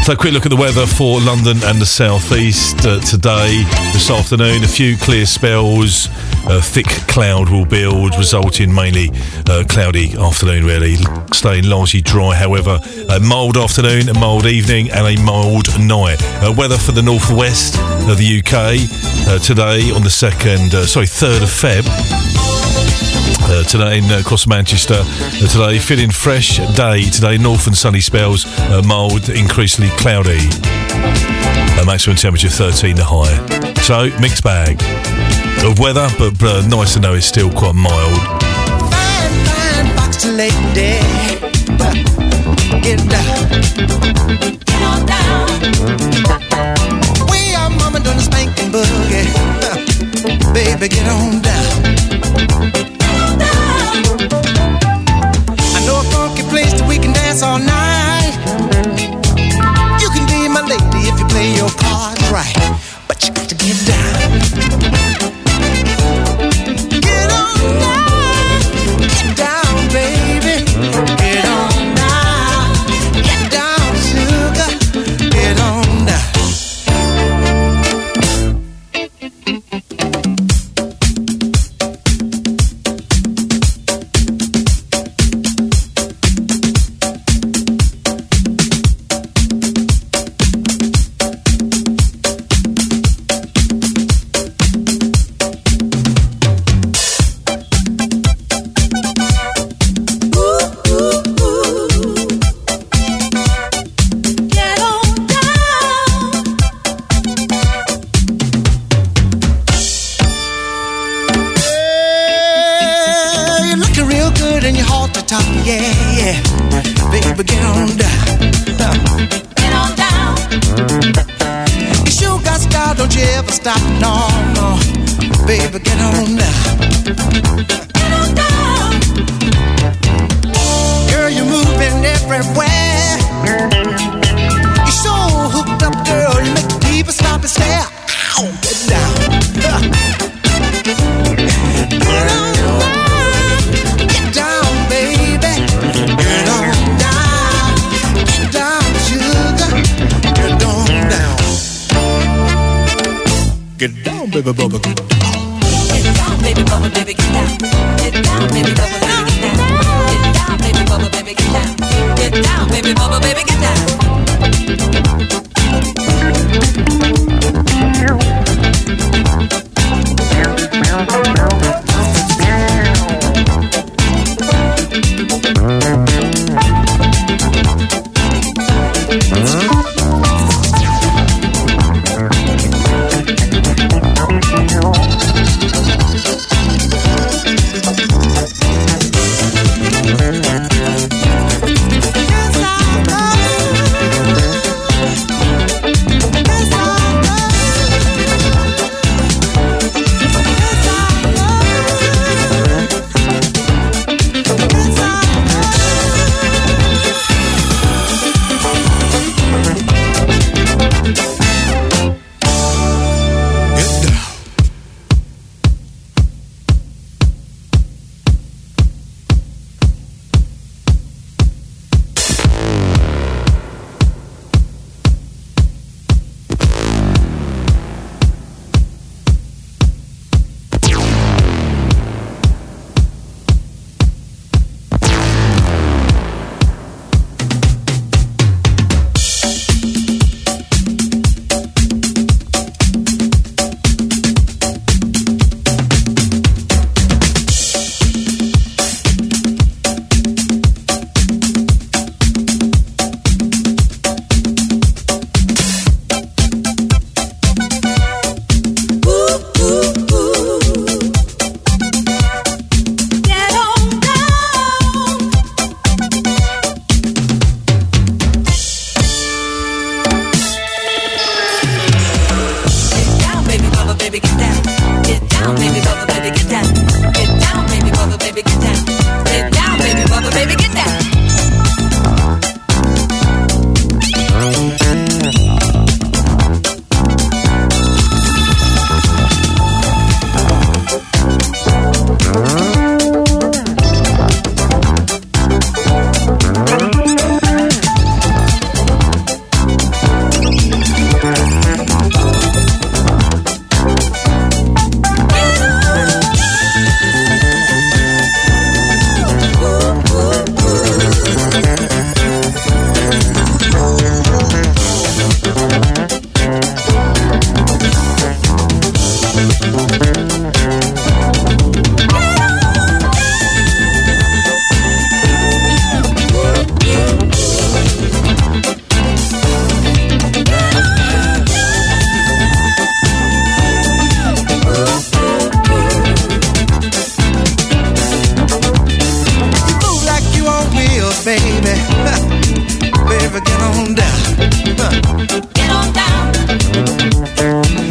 So a quick look at the weather for London and the South East today, this afternoon. A few clear spells, a thick cloud will build, resulting mainly cloudy afternoon really, staying largely dry however. A mild afternoon, a mild evening and a mild night. Weather for the northwest of the UK today on the 3rd of Feb. Today in across Manchester, today feeling fresh day today, north and sunny spells, mild, increasingly cloudy. Maximum temperature 13 the high. So mixed bag of weather, but nice to know it's still quite mild. Fine, fine, box to lady. Get down. Get on down. We are mama doing the spanking boogie. Baby, get on down. I know a funky place that we can dance all night. You can be my lady if you play your cards right, but you got to get down. Get on down, get down, baby. Get on down, get down, sugar. Get on down. baby, baby, get on down, get on down.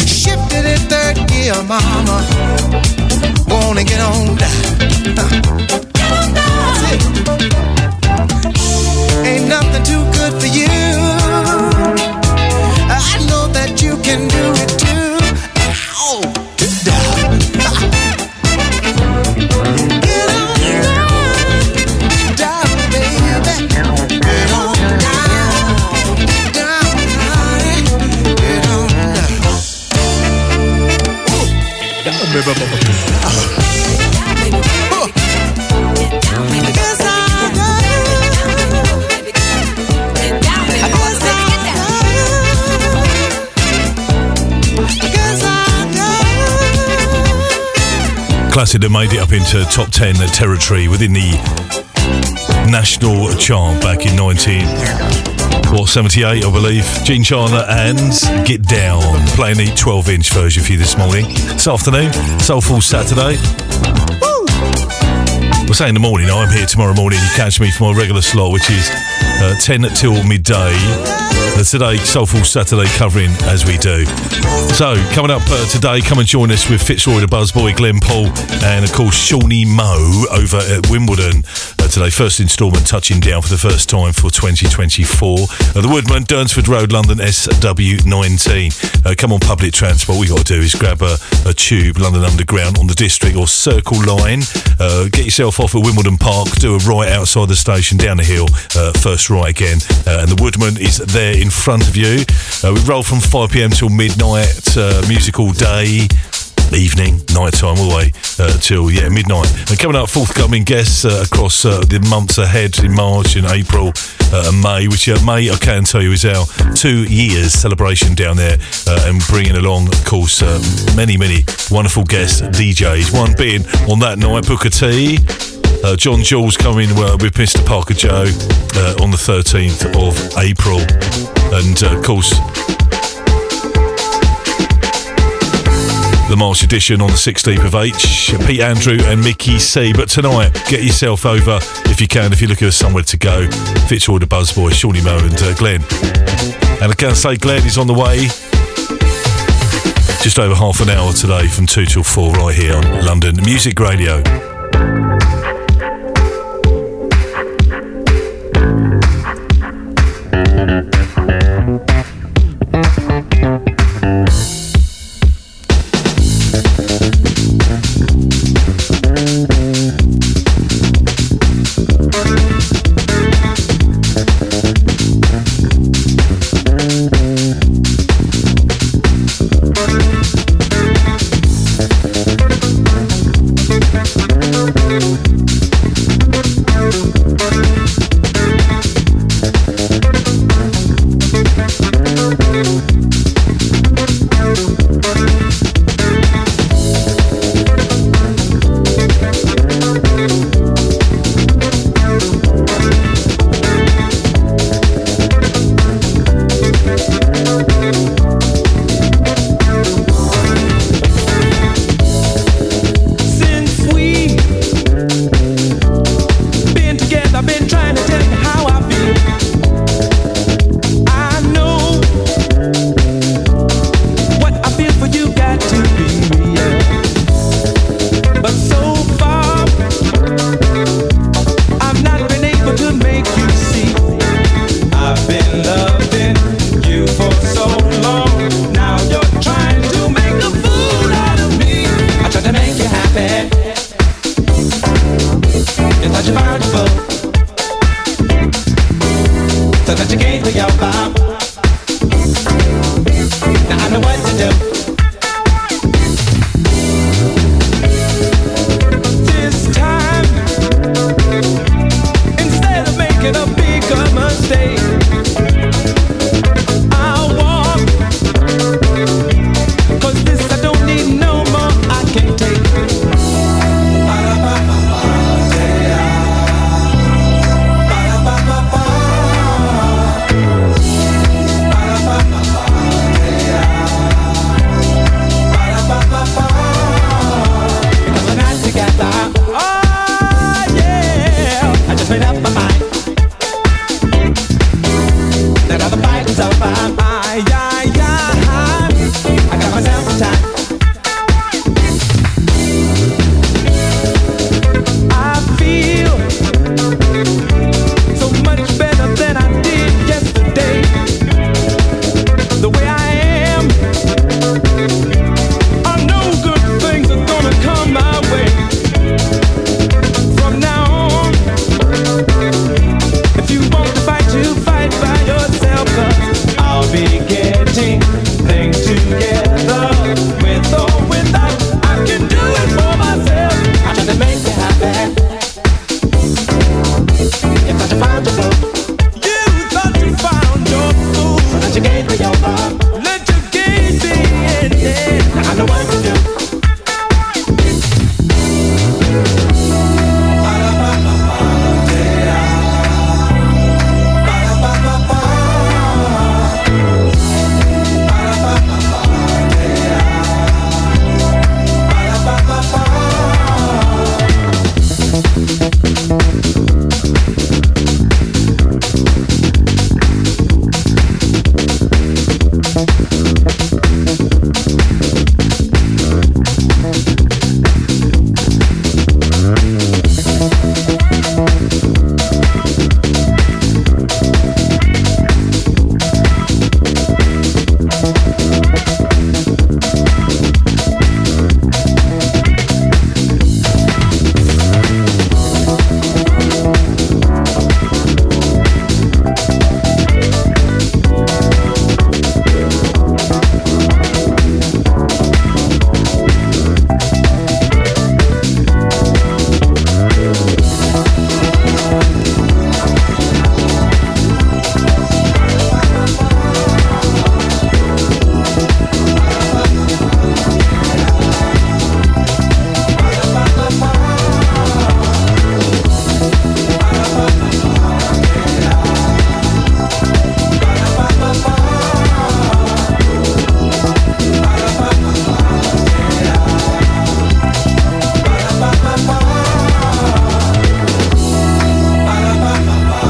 Shifted in third gear, mama, wanna get on down, get on down. Ain't nothing too good for you. I know that you can do it too. Ow, down. Get down, baby. Get down, baby. Get down, baby. Get down, baby. Classic that made it up into top 10 territory within the national chart back in 1978, I believe. Gene Shiner and Get Down, playing the 12-inch version for you this morning. This afternoon, Soulful Saturday. Woo! We'll say in the morning, I'm here tomorrow morning. You catch me for my regular slot, which is 10 till midday. Today, Soulful Saturday covering as we do. So, coming up today, come and join us with Fitzroy, the Buzzboy, Glenn Paul, and, of course, Shawnee Moe over at Wimbledon. Today, first instalment touching down for the first time for 2024. The Woodman, Durnsford Road, London, SW19. Come on public transport. What you got to do is grab a tube, London Underground on the District or Circle Line. Get yourself off at Wimbledon Park, do a right outside the station, down the hill, first right again. And the Woodman is there in front of you. We roll from 5pm till midnight, music all day. Evening, night time, all the way till midnight. And coming up, forthcoming guests across the months ahead in March and April and May, which May, I can tell you, is our 2 years celebration down there, and bringing along, of course, many wonderful guests, DJs. One being on that night, Booker T. John Jules coming with Mr. Parker Joe on the 13th of April. And, of course, the March edition on the 16th of H, Pete Andrew and Mickey C. But tonight, get yourself over if you can, if you're looking for somewhere to go. Fitzroy, the Buzzboy, Shawnee Moe and Glenn. And I can say Glenn is on the way just over half an hour today from 2 till 4 right here on London Music Radio. Made up my mind.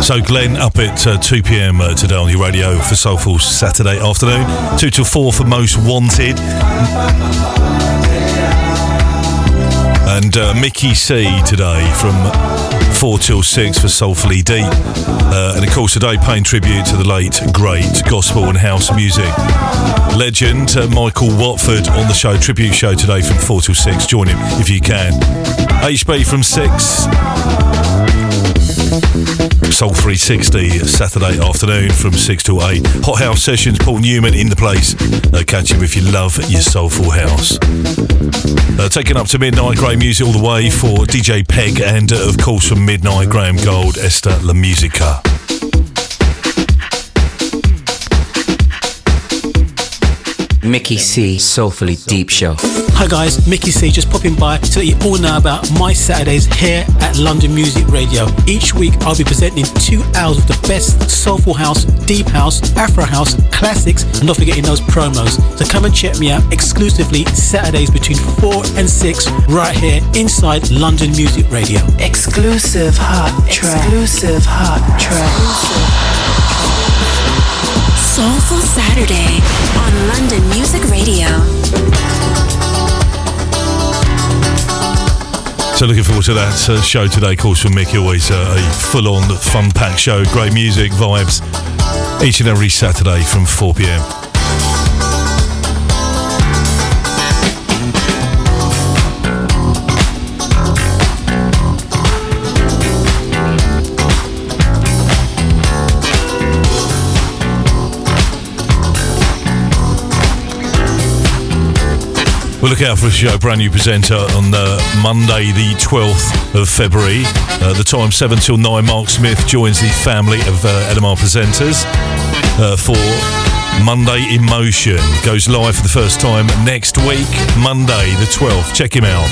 So Glenn up at 2 p.m. today on your radio for Soulful Saturday afternoon, 2 till 4 for Most Wanted. And Mickey C. today from 4 till 6 for Soulfully Deep. And of course today paying tribute to the late, great gospel and house music legend Michael Watford on the show, tribute show today from 4 till 6. Join him if you can. HB from 6. Soul 360 Saturday afternoon from 6 till 8. Hot House Sessions, Paul Newman in the place. Catch him if you love your soulful house. Taking up to midnight, great music all the way for DJ Peg and, of course, from midnight, Graham Gold, Esther La Musica. Mickey C. Soulfully Deep Show. Hi guys, Mickey C. just popping by to let you all know about my Saturdays here at London Music Radio. Each week I'll be presenting 2 hours of the best soulful house, deep house, afro house, classics, and not forgetting those promos. So come and check me out exclusively Saturdays between 4 and 6 right here inside London Music Radio. Exclusive hot track. Exclusive hot track. Soulful Saturday on London Music Radio. So looking forward to that show today. Calls from Mickey, always a full-on, fun-packed show. Great music, vibes, each and every Saturday from 4 p.m. We'll look out for a show, brand new presenter on Monday the 12th of February. The time 7 till 9, Mark Smith joins the family of LMR presenters for Monday Emotion. Goes live for the first time next week, Monday the 12th. Check him out.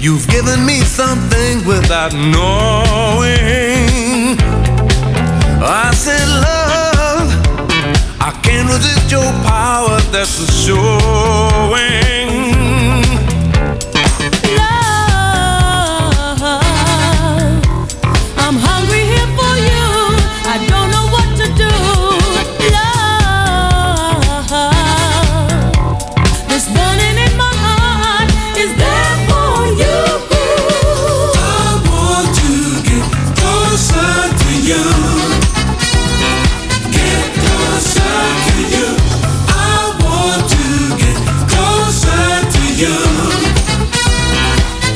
You've given me something without knowing. I said, love, I can't resist your power that's showing. Love, I'm hungry here for you. I don't know what to do. Love, this burning in my heart is there for you. I want to get closer to you. Get closer to you. I want to get closer to you.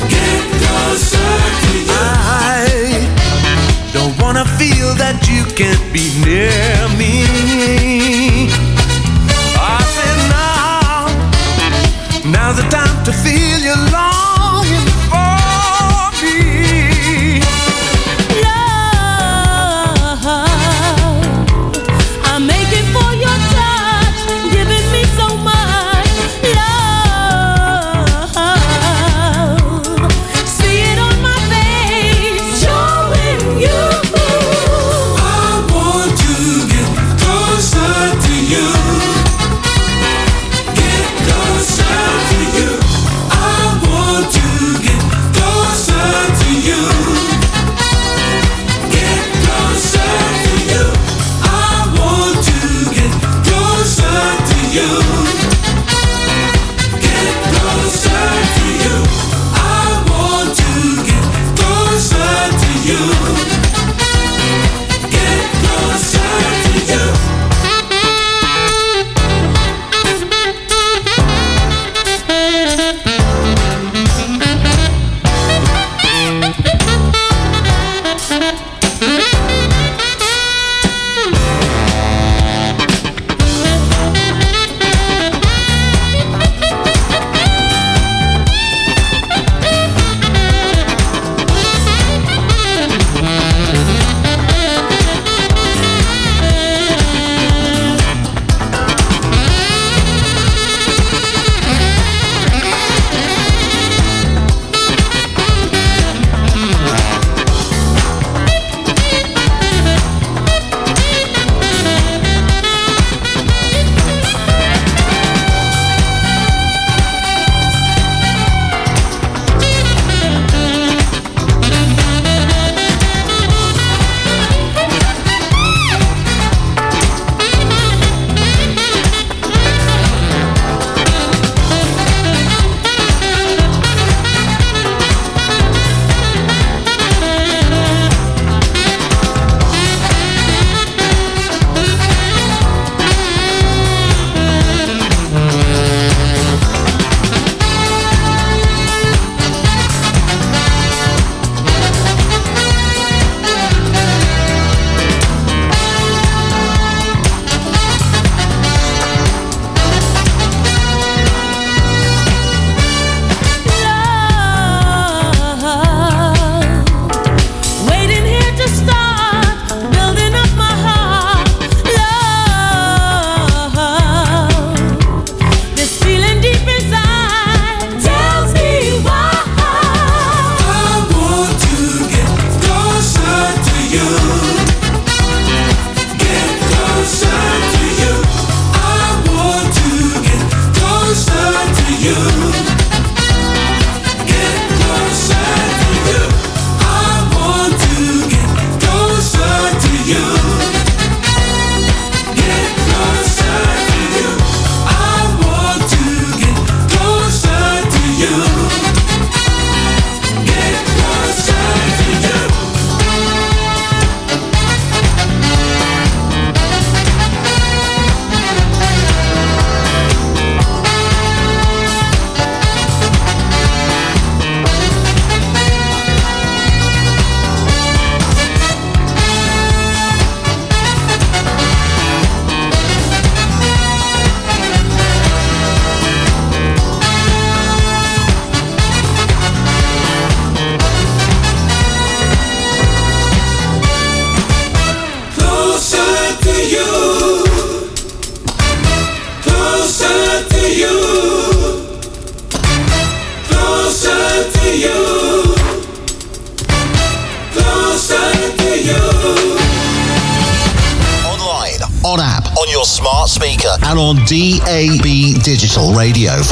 Get closer to you. I don't wanna feel that you can't be near me. I said now, now's the time to feel your longing for me. Love, I'm aching for your touch, giving me so much. Love, see it on my face, showing you. I want to get closer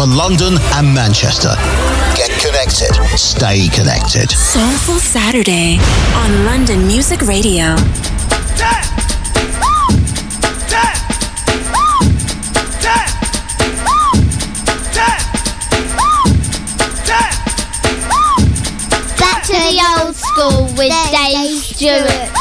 London and Manchester. Get connected. Stay connected. Soulful Saturday on London Music Radio. Back to the old school with Dave Stewart.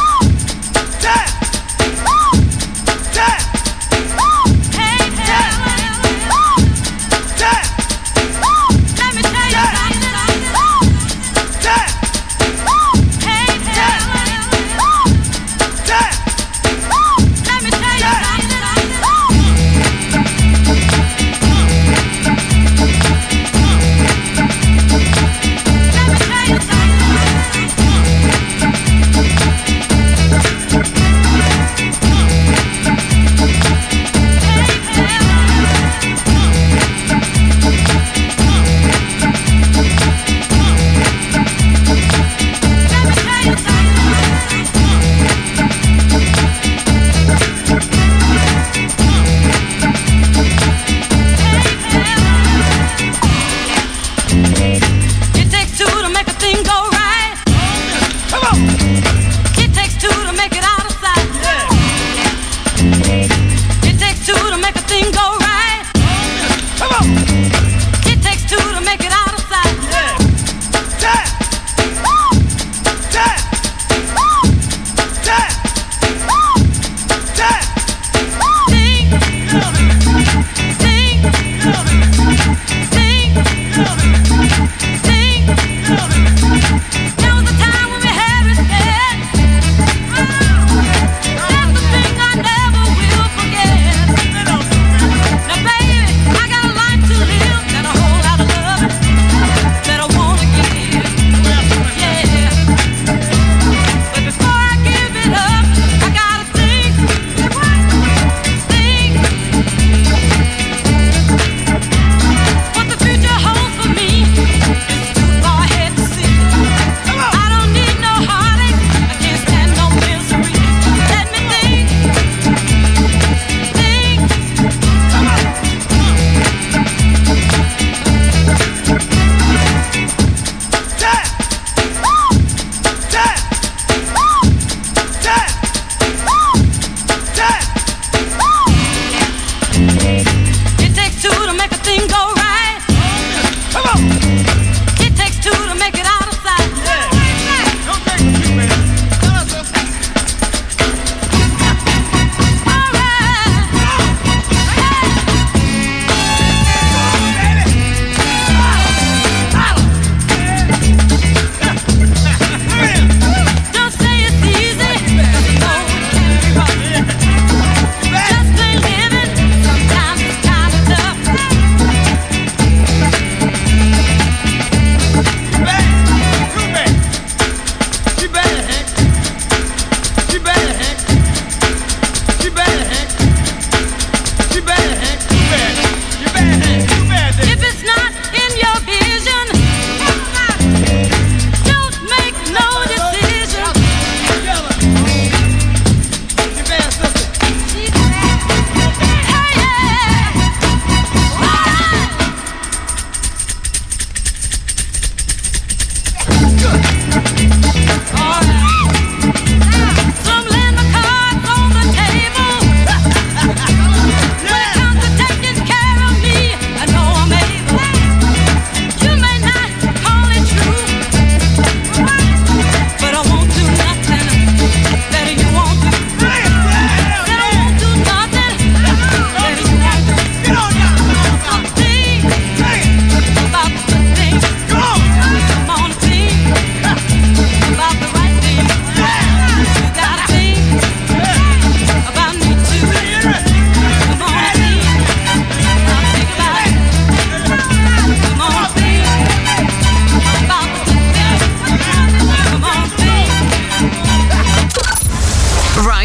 Thank you.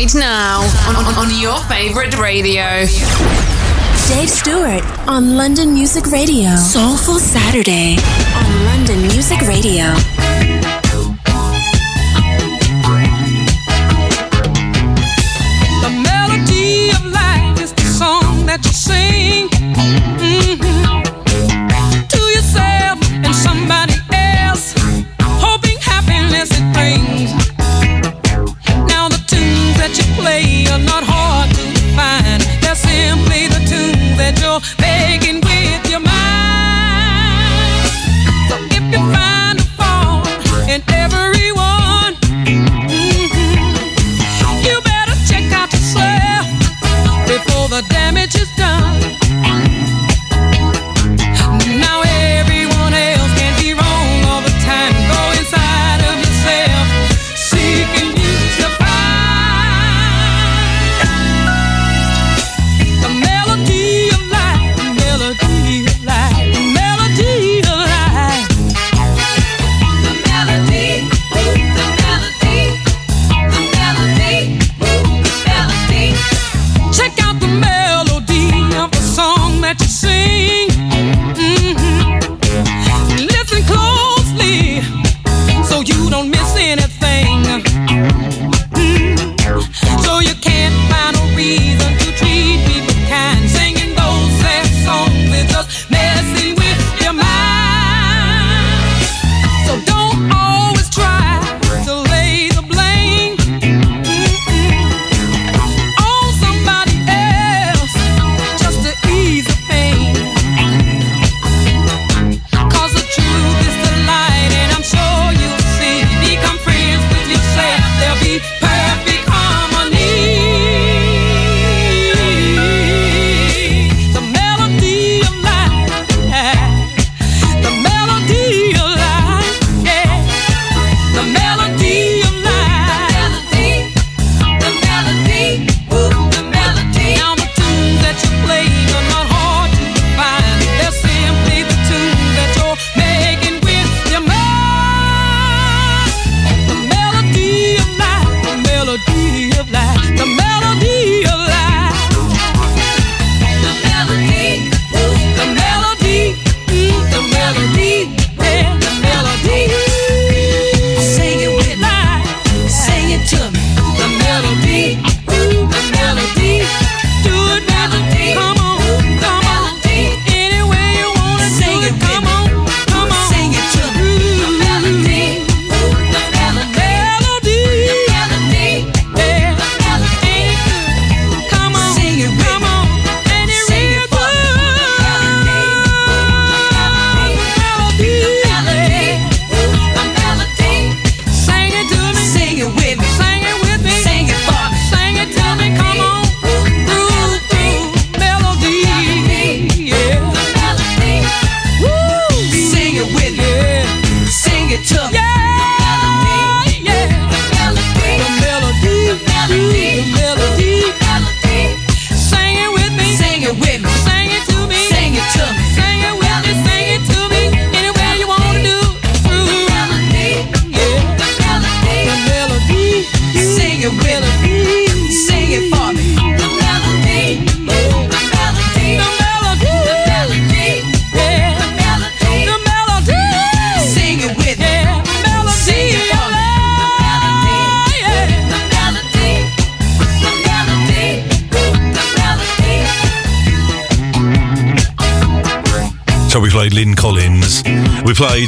right now on your favorite radio. Dave Stewart on London Music Radio. Soulful Saturday on London Music Radio.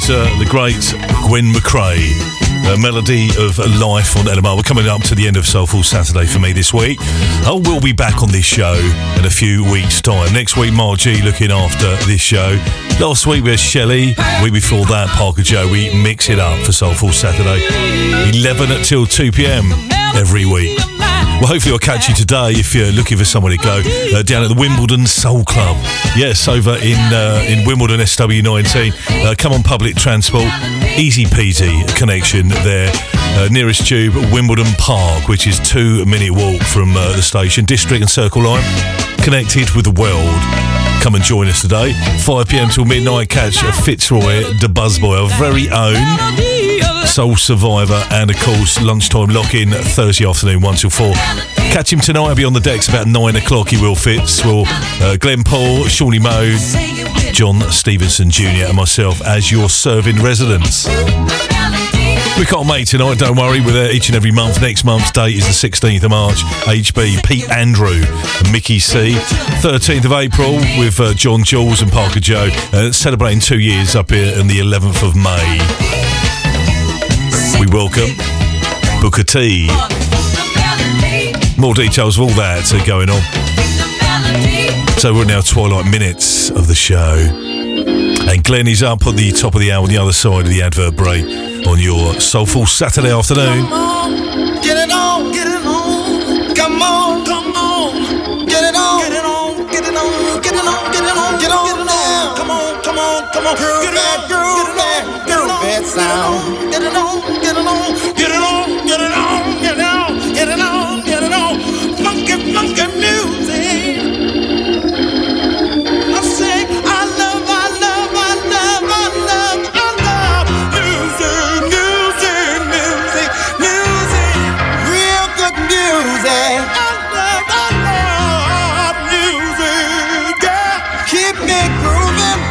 The great Gwen McCrae, a melody of life on LMR. We're coming up to the end of Soulful Saturday for me this week. I will be back on this show in a few weeks' time. Next week, Mark G looking after this show. Last week we had Shelley. The week before that, Parker Joe. We mix it up for Soulful Saturday, 11 till 2 p.m. every week. Well, hopefully I'll catch you today if you're looking for somewhere to go down at the Wimbledon Soul Club. Yes, over in Wimbledon, SW19. Come on public transport, easy peasy connection there. Nearest tube, Wimbledon Park, which is 2-minute walk from the station. District and Circle Line, connected with the world. Come and join us today, 5 p.m. till midnight. Catch Fitzroy, the Buzzboy, our very own Soul Survivor, and of course Lunchtime Lock-In Thursday afternoon 1 till 4. Catch him tonight. I'll be on the decks about 9 o'clock. He will, Fitz, will, Glenn Paul, Shawnee Moe, John Stevenson Jr. and myself as your serving residents. We can't make tonight, don't worry. We're there each and every month. Next month's date is the 16th of March. HB, Pete Andrew and Mickey C. 13th of April with John Jules and Parker Joe. Celebrating 2 years up here on the 11th of May. We welcome Booker T. More details of all that going on. So we're now twilight minutes of the show. And Glenn is up at the top of the hour on the other side of the advert break on your soulful Saturday afternoon. Come on, get it on, get it on. Come on, come on, get it on, get it on, get it on, get it on, get it on, get on now. Come on, come on, come on, get it on, get it on, get it on, that sound. Get it on, get it on, get it on, get it on, get it on, get it on, get it on. Funky, funky music. Grooving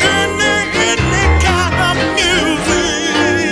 in the kind of music.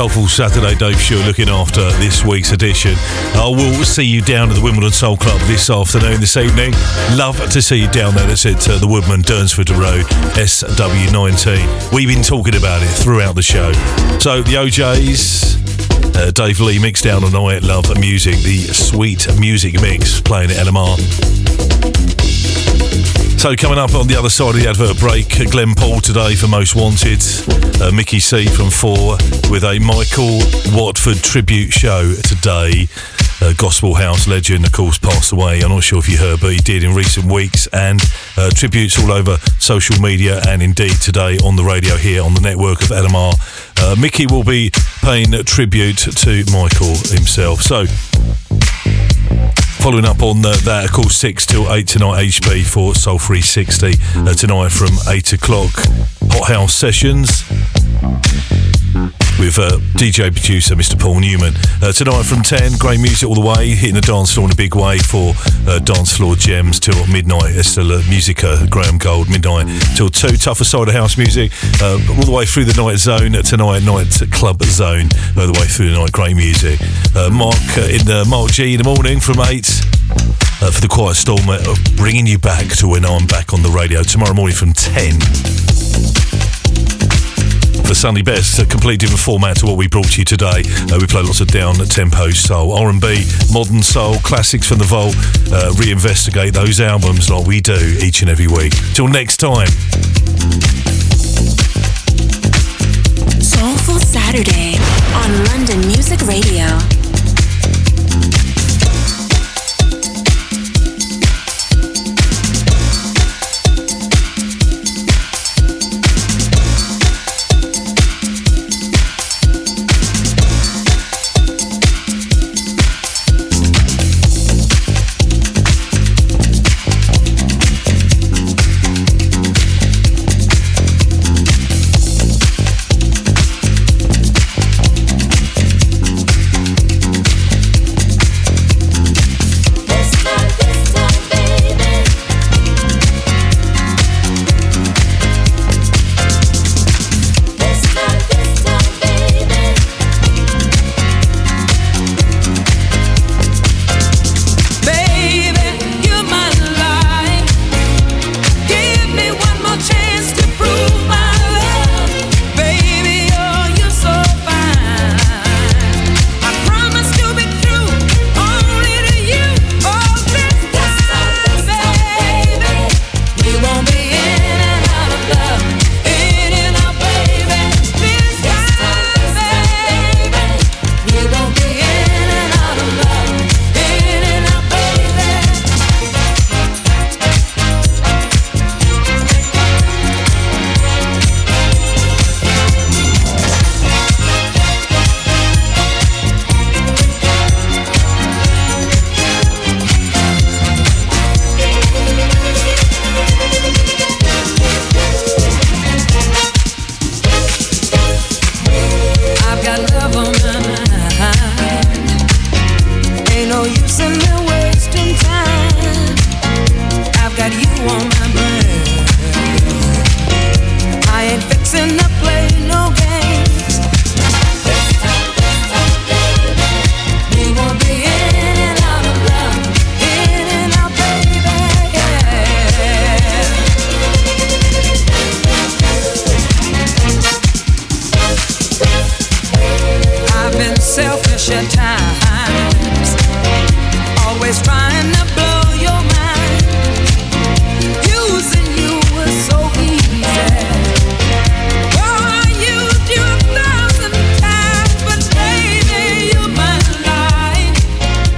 Soulful Saturday, Dave Stewart looking after this week's edition. We'll see you down at the Wimbledon Soul Club this afternoon, this evening. Love to see you down there. That's it, the Woodman, Durnsford Road, SW19. We've been talking about it throughout the show. So the OJs, Dave Lee, mixed down on I Love Music, the sweet music mix, playing at LMR. So coming up on the other side of the advert break, Glenn Paul today for Most Wanted, Mickey C. from 4 with a Michael Watford tribute show today. Gospel house legend, of course, passed away. I'm not sure if you heard, but he did in recent weeks, and tributes all over social media and indeed today on the radio here on the network of LMR. Mickey will be paying tribute to Michael himself. So following up on that, of course, 6 till 8 tonight, HB for Soul 360. Tonight from 8 o'clock, Hot House Sessions with DJ producer Mr. Paul Newman. Tonight from 10, great music all the way, hitting the dance floor in a big way for Dance Floor Gems till midnight. Estella Musica, Graham Gold, midnight till 2. Tougher side of house music, all the way through the night zone tonight, night club zone, all the way through the night, great music. Mark G in the morning from 8. For the Quiet Storm, bringing you back to when I'm back on the radio tomorrow morning from 10. The Sunday Best, a completely different format to what we brought you today. We play lots of down-tempo soul, R&B, modern soul, classics from the vault. Reinvestigate those albums like we do each and every week. Till next time. Soulful Saturday on London Music Radio.